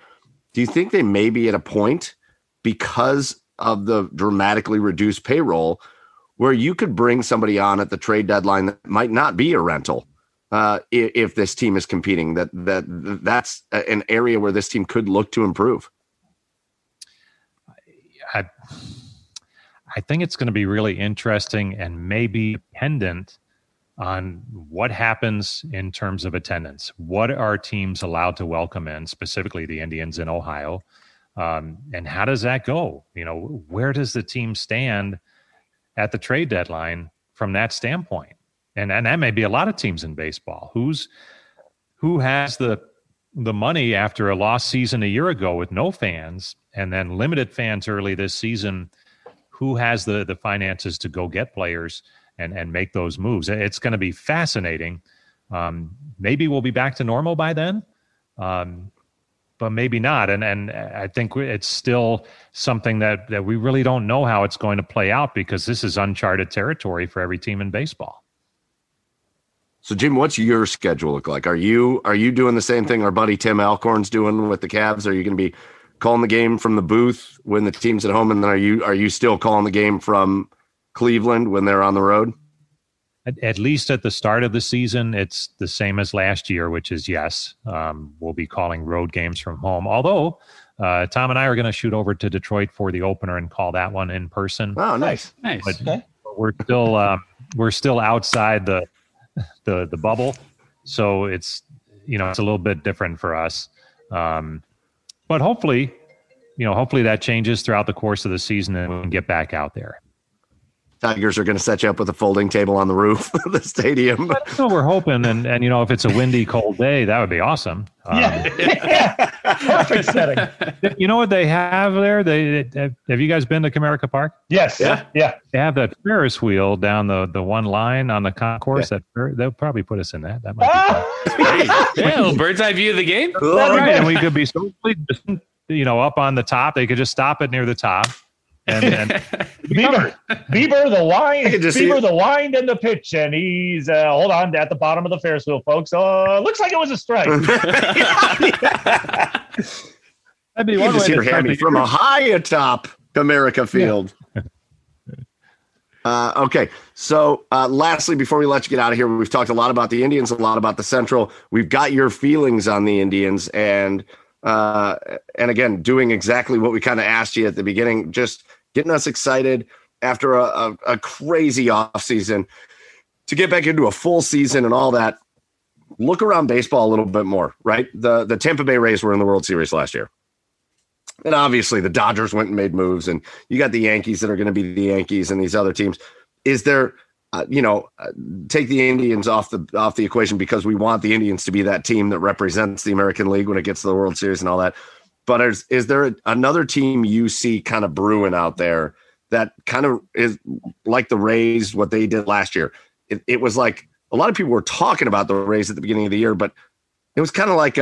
Do you think they may be at a point, because of the dramatically reduced payroll, where you could bring somebody on at the trade deadline that might not be a rental, if this team is competing? That's an area where this team could look to improve. I think it's going to be really interesting and maybe dependent on what happens in terms of attendance. What are teams allowed to welcome in, specifically the Indians in Ohio? And how does that go? You know, where does the team stand at the trade deadline from that standpoint? And that may be a lot of teams in baseball. Who has the money after a lost season a year ago with no fans and then limited fans early this season? Who has the finances to go get players and make those moves? It's going to be fascinating. Maybe we'll be back to normal by then, but maybe not. And I think it's still something that we really don't know how it's going to play out, because this is uncharted territory for every team in baseball. So, Jim, what's your schedule look like? Are you doing the same thing our buddy Tim Alcorn's doing with the Cavs? Are you going to be calling the game from the booth when the team's at home, and then are you still calling the game from Cleveland when they're on the road? At least at the start of the season, it's the same as last year, which is yes, we'll be calling road games from home. Although Tom and I are going to shoot over to Detroit for the opener and call that one in person. Oh, nice. But, okay. But we're still outside the bubble, so it's, you know, it's a little bit different for us, but hopefully that changes throughout the course of the season and we can get back out there. Tigers are going to set you up with a folding table on the roof of the stadium. That's what we're hoping, and you know, if it's a windy, cold day, that would be awesome. Yeah. Perfect setting. You know what they have there? Have you guys been to Comerica Park? Yes. Yeah. They have that Ferris wheel down the one line on the concourse. Yeah. They'll probably put us in that. That might be fun. Hey, yeah, bird's eye view of the game. Cool. Right. And we could be socially distant, you know, up on the top. They could just stop it near the top. And Bieber the line and the pitch, and he's hold on at the bottom of the Ferris wheel, folks. Looks like it was a strike. That'd be one way to start the from a high atop Comerica Field. Yeah. Okay, so lastly, before we let you get out of here, we've talked a lot about the Indians, a lot about the Central. We've got your feelings on the Indians, and again, doing exactly what we kind of asked you at the beginning, just getting us excited after a crazy offseason to get back into a full season and all that. Look around baseball a little bit more, right? The Tampa Bay Rays were in the World Series last year. And obviously the Dodgers went and made moves, and you got the Yankees that are going to be the Yankees and these other teams. Is there, take the Indians off the equation, because we want the Indians to be that team that represents the American League when it gets to the World Series and all that. But is there another team you see kind of brewing out there that kind of is like the Rays, what they did last year? It was like a lot of people were talking about the Rays at the beginning of the year, but it was kind of like,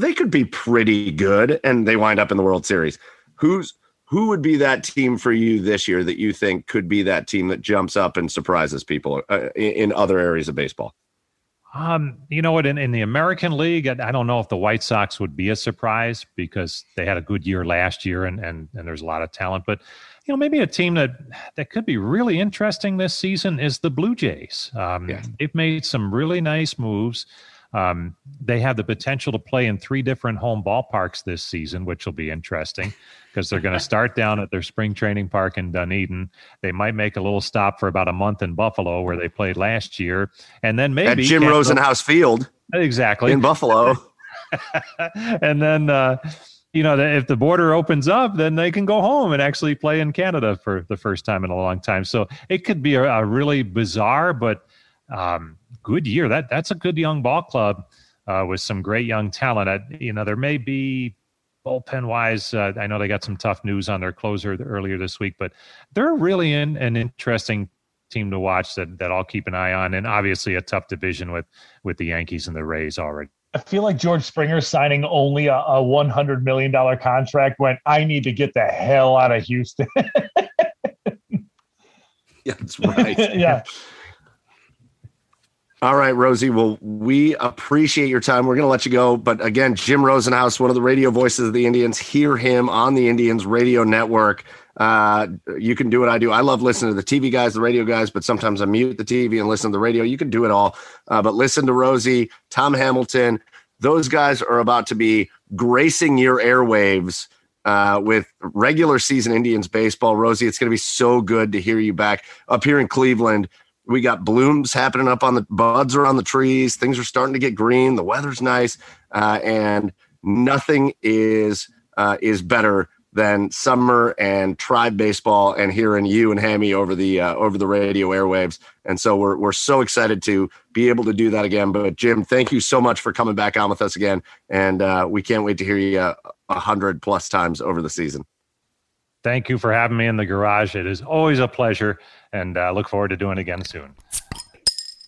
they could be pretty good, and they wind up in the World Series. Who would be that team for you this year that you think could be that team that jumps up and surprises people in other areas of baseball? You know what? In the American League, I don't know if the White Sox would be a surprise, because they had a good year last year and there's a lot of talent. But, you know, maybe a team that could be really interesting this season is the Blue Jays. They've made some really nice moves. They have the potential to play in three different home ballparks this season, which will be interesting because they're going to start down at their spring training park in Dunedin. They might make a little stop for about a month in Buffalo where they played last year. And then maybe at Jim Rosenhaus Field. Exactly. In Buffalo. And then, you know, if the border opens up, then they can go home and actually play in Canada for the first time in a long time. So it could be a really bizarre but good year. That's a good young ball club with some great young talent. You know, there may be bullpen-wise, I know they got some tough news on their closer earlier this week, but they're really in an interesting team to watch that I'll keep an eye on, and obviously a tough division with the Yankees and the Rays already. I feel like George Springer signing only a $100 million contract when I need to get the hell out of Houston. Yeah, that's right. Yeah. All right, Rosie. Well, we appreciate your time. We're going to let you go. But again, Jim Rosenhaus, one of the radio voices of the Indians, hear him on the Indians radio network. You can do what I do. I love listening to the TV guys, the radio guys, but sometimes I mute the TV and listen to the radio. You can do it all. But listen to Rosie, Tom Hamilton. Those guys are about to be gracing your airwaves with regular season Indians baseball. Rosie, it's going to be so good to hear you back up here in Cleveland. We got blooms happening up on the buds are on the trees. Things are starting to get green. The weather's nice. And nothing is better than summer and tribe baseball and hearing you and Hammy over the radio airwaves. And so we're so excited to be able to do that again. But Jim, thank you so much for coming back on with us again. And we can't wait to hear you 100 plus times over the season. Thank you for having me in the garage. It is always a pleasure, and I look forward to doing it again soon.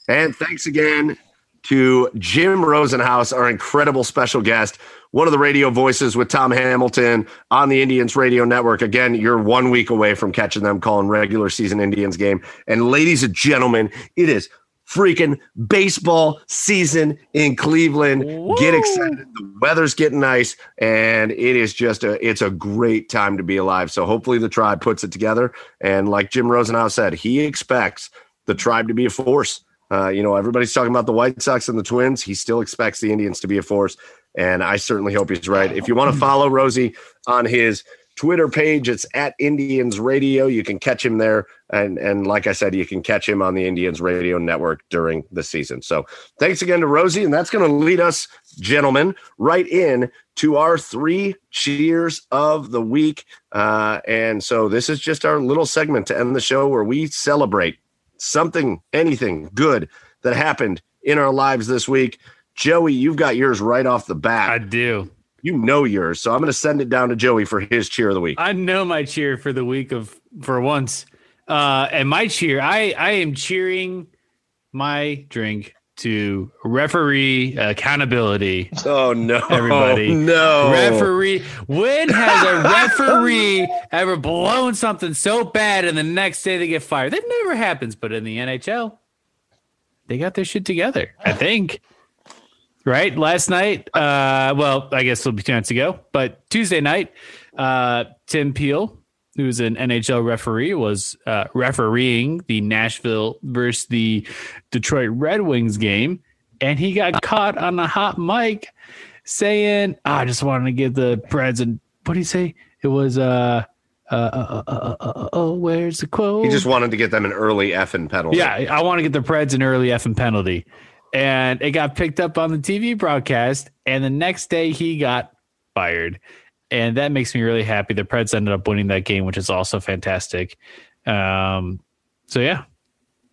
And thanks again to Jim Rosenhaus, our incredible special guest, one of the radio voices with Tom Hamilton on the Indians radio network. Again, you're 1 week away from catching them calling regular season Indians game. And ladies and gentlemen, it is freaking baseball season in Cleveland. Woo. Get excited. The weather's getting nice, and it is just it's a great time to be alive. So hopefully the tribe puts it together. And like Jim Rosenhaus said, he expects the tribe to be a force. You know, everybody's talking about the White Sox and the Twins. He still expects the Indians to be a force. And I certainly hope he's right. If you want to follow Rosie on his Twitter page, it's at Indians Radio. You can catch him there. And like I said, you can catch him on the Indians Radio Network during the season. So thanks again to Rosie. And that's going to lead us, gentlemen, right in to our three cheers of the week. And so this is just our little segment to end the show where we celebrate something, anything good that happened in our lives this week. Joey, you've got yours right off the bat. I do. You know yours, so I'm going to send it down to Joey for his cheer of the week. I know my cheer for the week for once. And my cheer, I am cheering my drink to referee accountability. Oh, no. Everybody. No. Referee. When has a referee ever blown something so bad and the next day they get fired? That never happens, but in the NHL, they got their shit together, I think. Right. Last night. Well, I guess it'll be 2 nights ago, but Tuesday night, Tim Peel, who's an NHL referee, was refereeing the Nashville versus the Detroit Red Wings game. And he got caught on the hot mic saying, I just wanted to give the Preds. And what did he say? It was, where's the quote? He just wanted to get them an early effing penalty. Yeah. I want to get the Preds an early effing penalty. And it got picked up on the TV broadcast, and the next day he got fired. And that makes me really happy. The Preds ended up winning that game, which is also fantastic. So, yeah.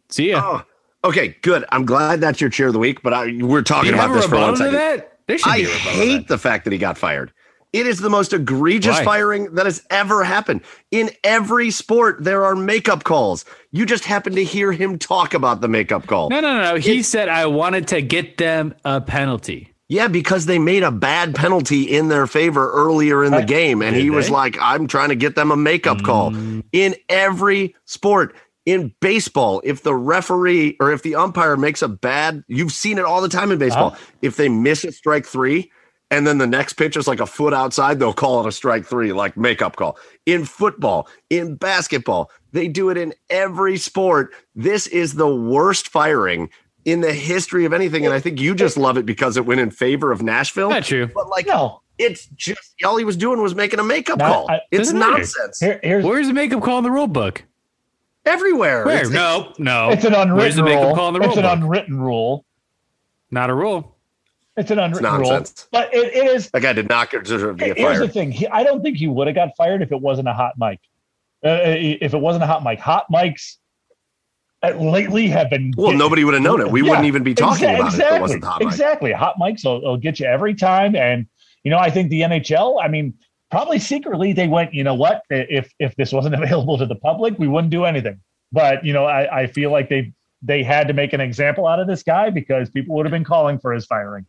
See ya. Oh, okay, good. I'm glad that's your cheer of the week, but we're talking about this for 1 second. I hate the fact that he got fired. It is the most egregious firing that has ever happened. In every sport, there are makeup calls. You just happen to hear him talk about the makeup call. No. He said, I wanted to get them a penalty. Yeah, because they made a bad penalty in their favor earlier in the game. And he was like, I'm trying to get them a makeup call. In every sport. In baseball, if the referee or if the umpire makes a bad, you've seen it all the time in baseball. If they miss a strike three, and then the next pitch is like a foot outside, they'll call it a strike three, like makeup call. In football, in basketball, they do it in every sport. This is the worst firing in the history of anything. And I think you just love it because it went in favor of Nashville. Not true. But like, no, it's just all he was doing was making a makeup call. It's nonsense. Where's the makeup call in the rule book? Everywhere. Where? No. It's an unwritten rule. It's an unwritten rule. Not a rule. It's an unwritten rule. But it is. That guy did not deserve to get fired. Here's the thing. I don't think he would have got fired if it wasn't a hot mic. Hot mics lately have been. Well, nobody would have known it. We wouldn't even be talking about it if it wasn't the hot mic. Exactly. Hot mics will get you every time. And, you know, I think the NHL, I mean, probably secretly they went, you know what, if this wasn't available to the public, we wouldn't do anything. But, you know, I feel like they had to make an example out of this guy because people would have been calling for his firing.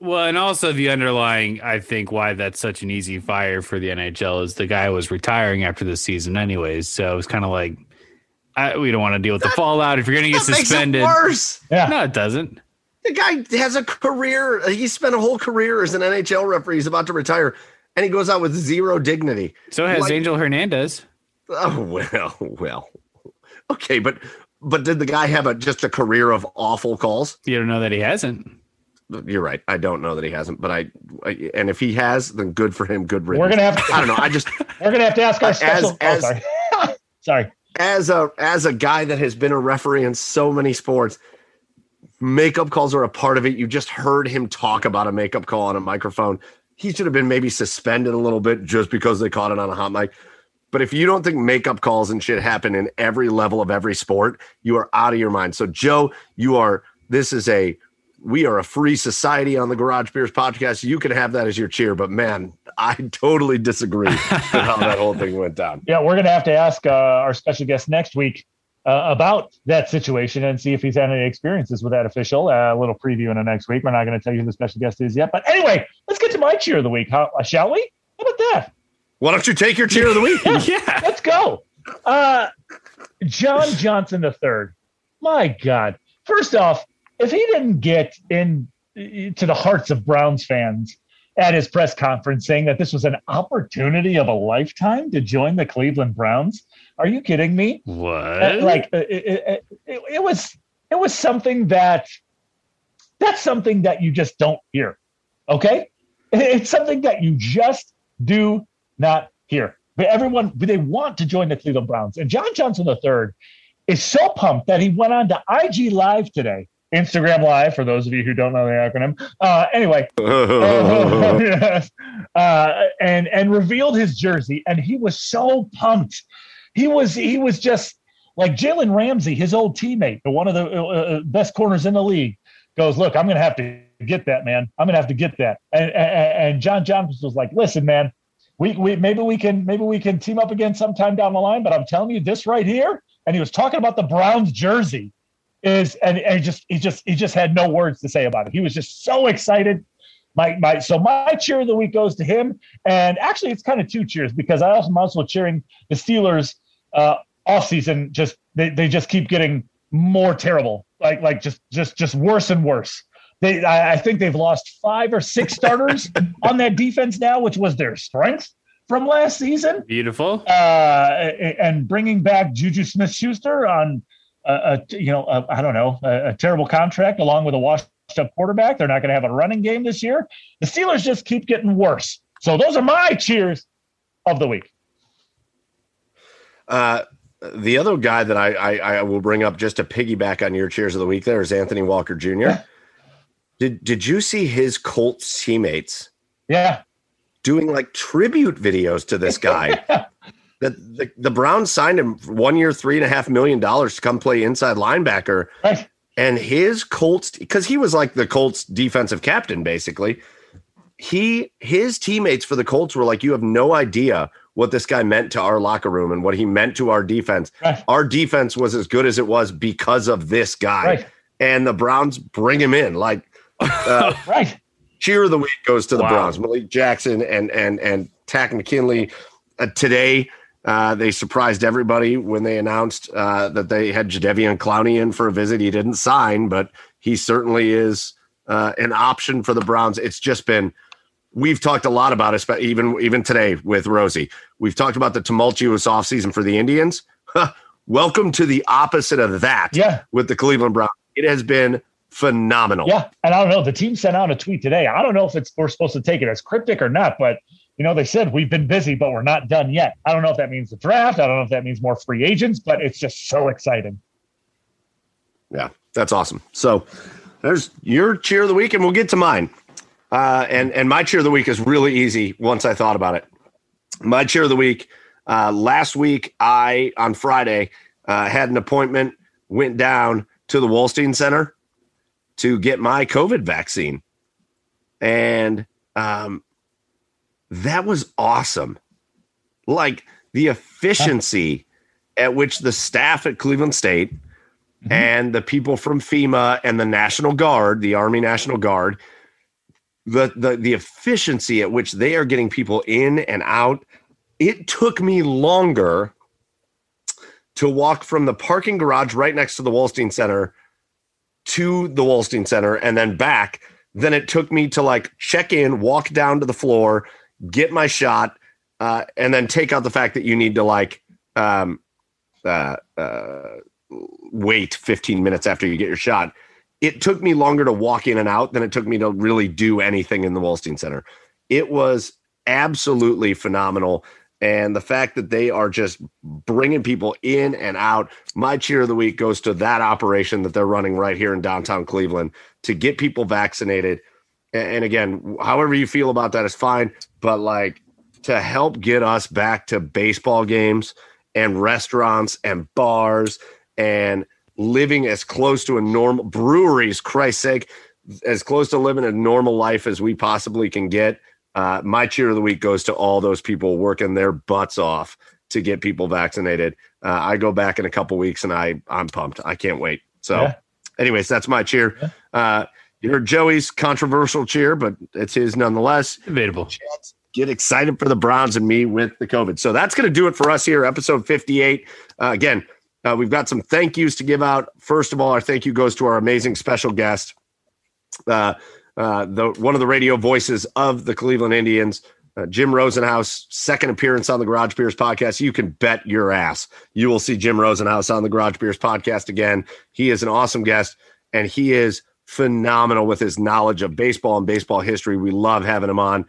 Well, and also the underlying, I think, why that's such an easy fire for the NHL is the guy was retiring after this season anyways. So it was kind of like, we don't want to deal with the fallout if you're going to get suspended. That makes it worse. Yeah. No, it doesn't. The guy has a career. He spent a whole career as an NHL referee. He's about to retire, and he goes out with zero dignity. So has Angel Hernandez. Oh, well. Okay, but did the guy have just a career of awful calls? You don't know that he hasn't. You're right. I don't know that he hasn't, but and if he has, then good for him. Good riddance. We're gonna have to. I don't know. We're gonna have to ask our special. Sorry. As a guy that has been a referee in so many sports, makeup calls are a part of it. You just heard him talk about a makeup call on a microphone. He should have been maybe suspended a little bit just because they caught it on a hot mic. But if you don't think makeup calls and shit happen in every level of every sport, you are out of your mind. So Joe, we are a free society on the Garage Beers podcast. You can have that as your cheer, but man, I totally disagree with how that whole thing went down. Yeah, we're going to have to ask our special guest next week about that situation and see if he's had any experiences with that official. A little preview in the next week. We're not going to tell you who the special guest is yet, but anyway, let's get to my cheer of the week. Shall we? How about that? Why don't you take your cheer of the week? Yeah, let's go. John Johnson III. My God. First off, if he didn't get in to the hearts of Browns fans at his press conference saying that this was an opportunity of a lifetime to join the Cleveland Browns, are you kidding me? What? It was something that's something that you just don't hear. Okay? It's something that you just do not hear. But they want to join the Cleveland Browns. And John Johnson III is so pumped that he went on to IG Live today. Instagram Live, for those of you who don't know the acronym. Anyway, and revealed his jersey, and he was so pumped. He was just like Jalen Ramsey, his old teammate, one of the best corners in the league, goes, "Look, I'm going to have to get that, man. I'm going to have to get that." And John Johnson was like, "Listen, man, we maybe we can team up again sometime down the line, but I'm telling you this right here." And he was talking about the Browns jersey. He just had no words to say about it. He was just so excited. My cheer of the week goes to him. And actually, it's kind of two cheers because I'm also cheering the Steelers off season. Just they just keep getting more terrible, just worse and worse. I think they've lost 5 or 6 starters on that defense now, which was their strength from last season. Beautiful. And bringing back Juju Smith-Schuster on. A terrible contract along with a washed-up quarterback. They're not going to have a running game this year. The Steelers just keep getting worse. So those are my cheers of the week. The other guy that I will bring up just to piggyback on your cheers of the week there is Anthony Walker Jr. Yeah. Did you see his Colts teammates? Yeah, doing like tribute videos to this guy? Yeah. The Browns signed him 1 year, $3.5 million to come play inside linebacker. Right. And his Colts, because he was like the Colts defensive captain, basically. His teammates for the Colts were like, you have no idea what this guy meant to our locker room and what he meant to our defense. Right. Our defense was as good as it was because of this guy. Right. And the Browns bring him in like right. Cheer of the week goes to the Browns, Malik Jackson and Tack McKinley today. They surprised everybody when they announced that they had Jadeveon Clowney in for a visit. He didn't sign, but he certainly is an option for the Browns. It's just been – we've talked a lot about it, even today with Rosie. We've talked about the tumultuous offseason for the Indians. Welcome to the opposite of that with the Cleveland Browns. It has been phenomenal. Yeah, and I don't know. The team sent out a tweet today. I don't know if we're supposed to take it as cryptic or not, but you know, they said we've been busy, but we're not done yet. I don't know if that means the draft. I don't know if that means more free agents, but it's just so exciting. Yeah, that's awesome. So there's your cheer of the week, and we'll get to mine. And my cheer of the week is really easy once I thought about it. My cheer of the week, last week, on Friday, had an appointment, went down to the Wolstein Center to get my COVID vaccine. And that was awesome. Like the efficiency at which the staff at Cleveland State and the people from FEMA and the National Guard, the Army National Guard, the efficiency at which they are getting people in and out. It took me longer to walk from the parking garage right next to the Wolstein Center to the Wolstein Center and then back than it took me to like check in, walk down to the floor, get my shot, and then take out the fact that you need to like wait 15 minutes after you get your shot. It took me longer to walk in and out than it took me to really do anything in the Wolstein Center. It was absolutely phenomenal. And the fact that they are just bringing people in and out, my cheer of the week goes to that operation that they're running right here in downtown Cleveland to get people vaccinated. And again, however you feel about that is fine, but like to help get us back to baseball games and restaurants and bars and living as close to a normal breweries, Christ's sake, as close to living a normal life as we possibly can get. My cheer of the week goes to all those people working their butts off to get people vaccinated. I go back in a couple weeks and I'm pumped. I can't wait. So anyways, that's my cheer. Yeah. You heard Joey's controversial cheer, but it's his nonetheless. Debatable. Get excited for the Browns and me with the COVID. So that's going to do it for us here. Episode 58. Again, we've got some thank yous to give out. First of all, our thank you goes to our amazing special guest, one of the radio voices of the Cleveland Indians, Jim Rosenhaus, second appearance on the Garage Beers podcast. You can bet your ass you will see Jim Rosenhaus on the Garage Beers podcast again. He is an awesome guest, and he is phenomenal with his knowledge of baseball and baseball history. We love having him on.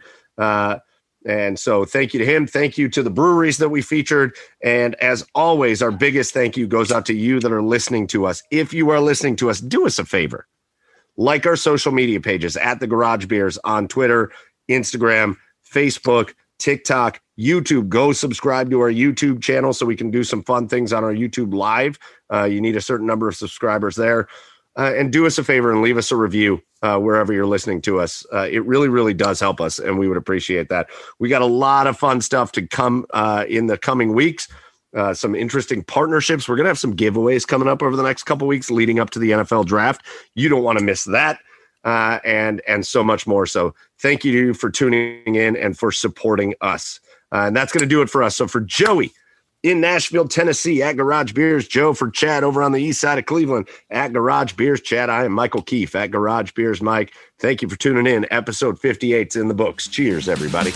And so thank you to him. Thank you to the breweries that we featured. And as always, our biggest thank you goes out to you that are listening to us. If you are listening to us, do us a favor. Like our social media pages at The Garage Beers on Twitter, Instagram, Facebook, TikTok, YouTube. Go subscribe to our YouTube channel so we can do some fun things on our YouTube live. You need a certain number of subscribers there. And do us a favor and leave us a review wherever you're listening to us. It really, really does help us, and we would appreciate that. We got a lot of fun stuff to come in the coming weeks, some interesting partnerships. We're going to have some giveaways coming up over the next couple weeks leading up to the NFL draft. You don't want to miss that and so much more. So thank you for tuning in and for supporting us. And that's going to do it for us. So for Joey, in Nashville, Tennessee, at Garage Beers. Joe, for Chad over on the east side of Cleveland, at Garage Beers. Chad, I am Michael Keefe, at Garage Beers Mike. Thank you for tuning in. Episode 58's in the books. Cheers, everybody.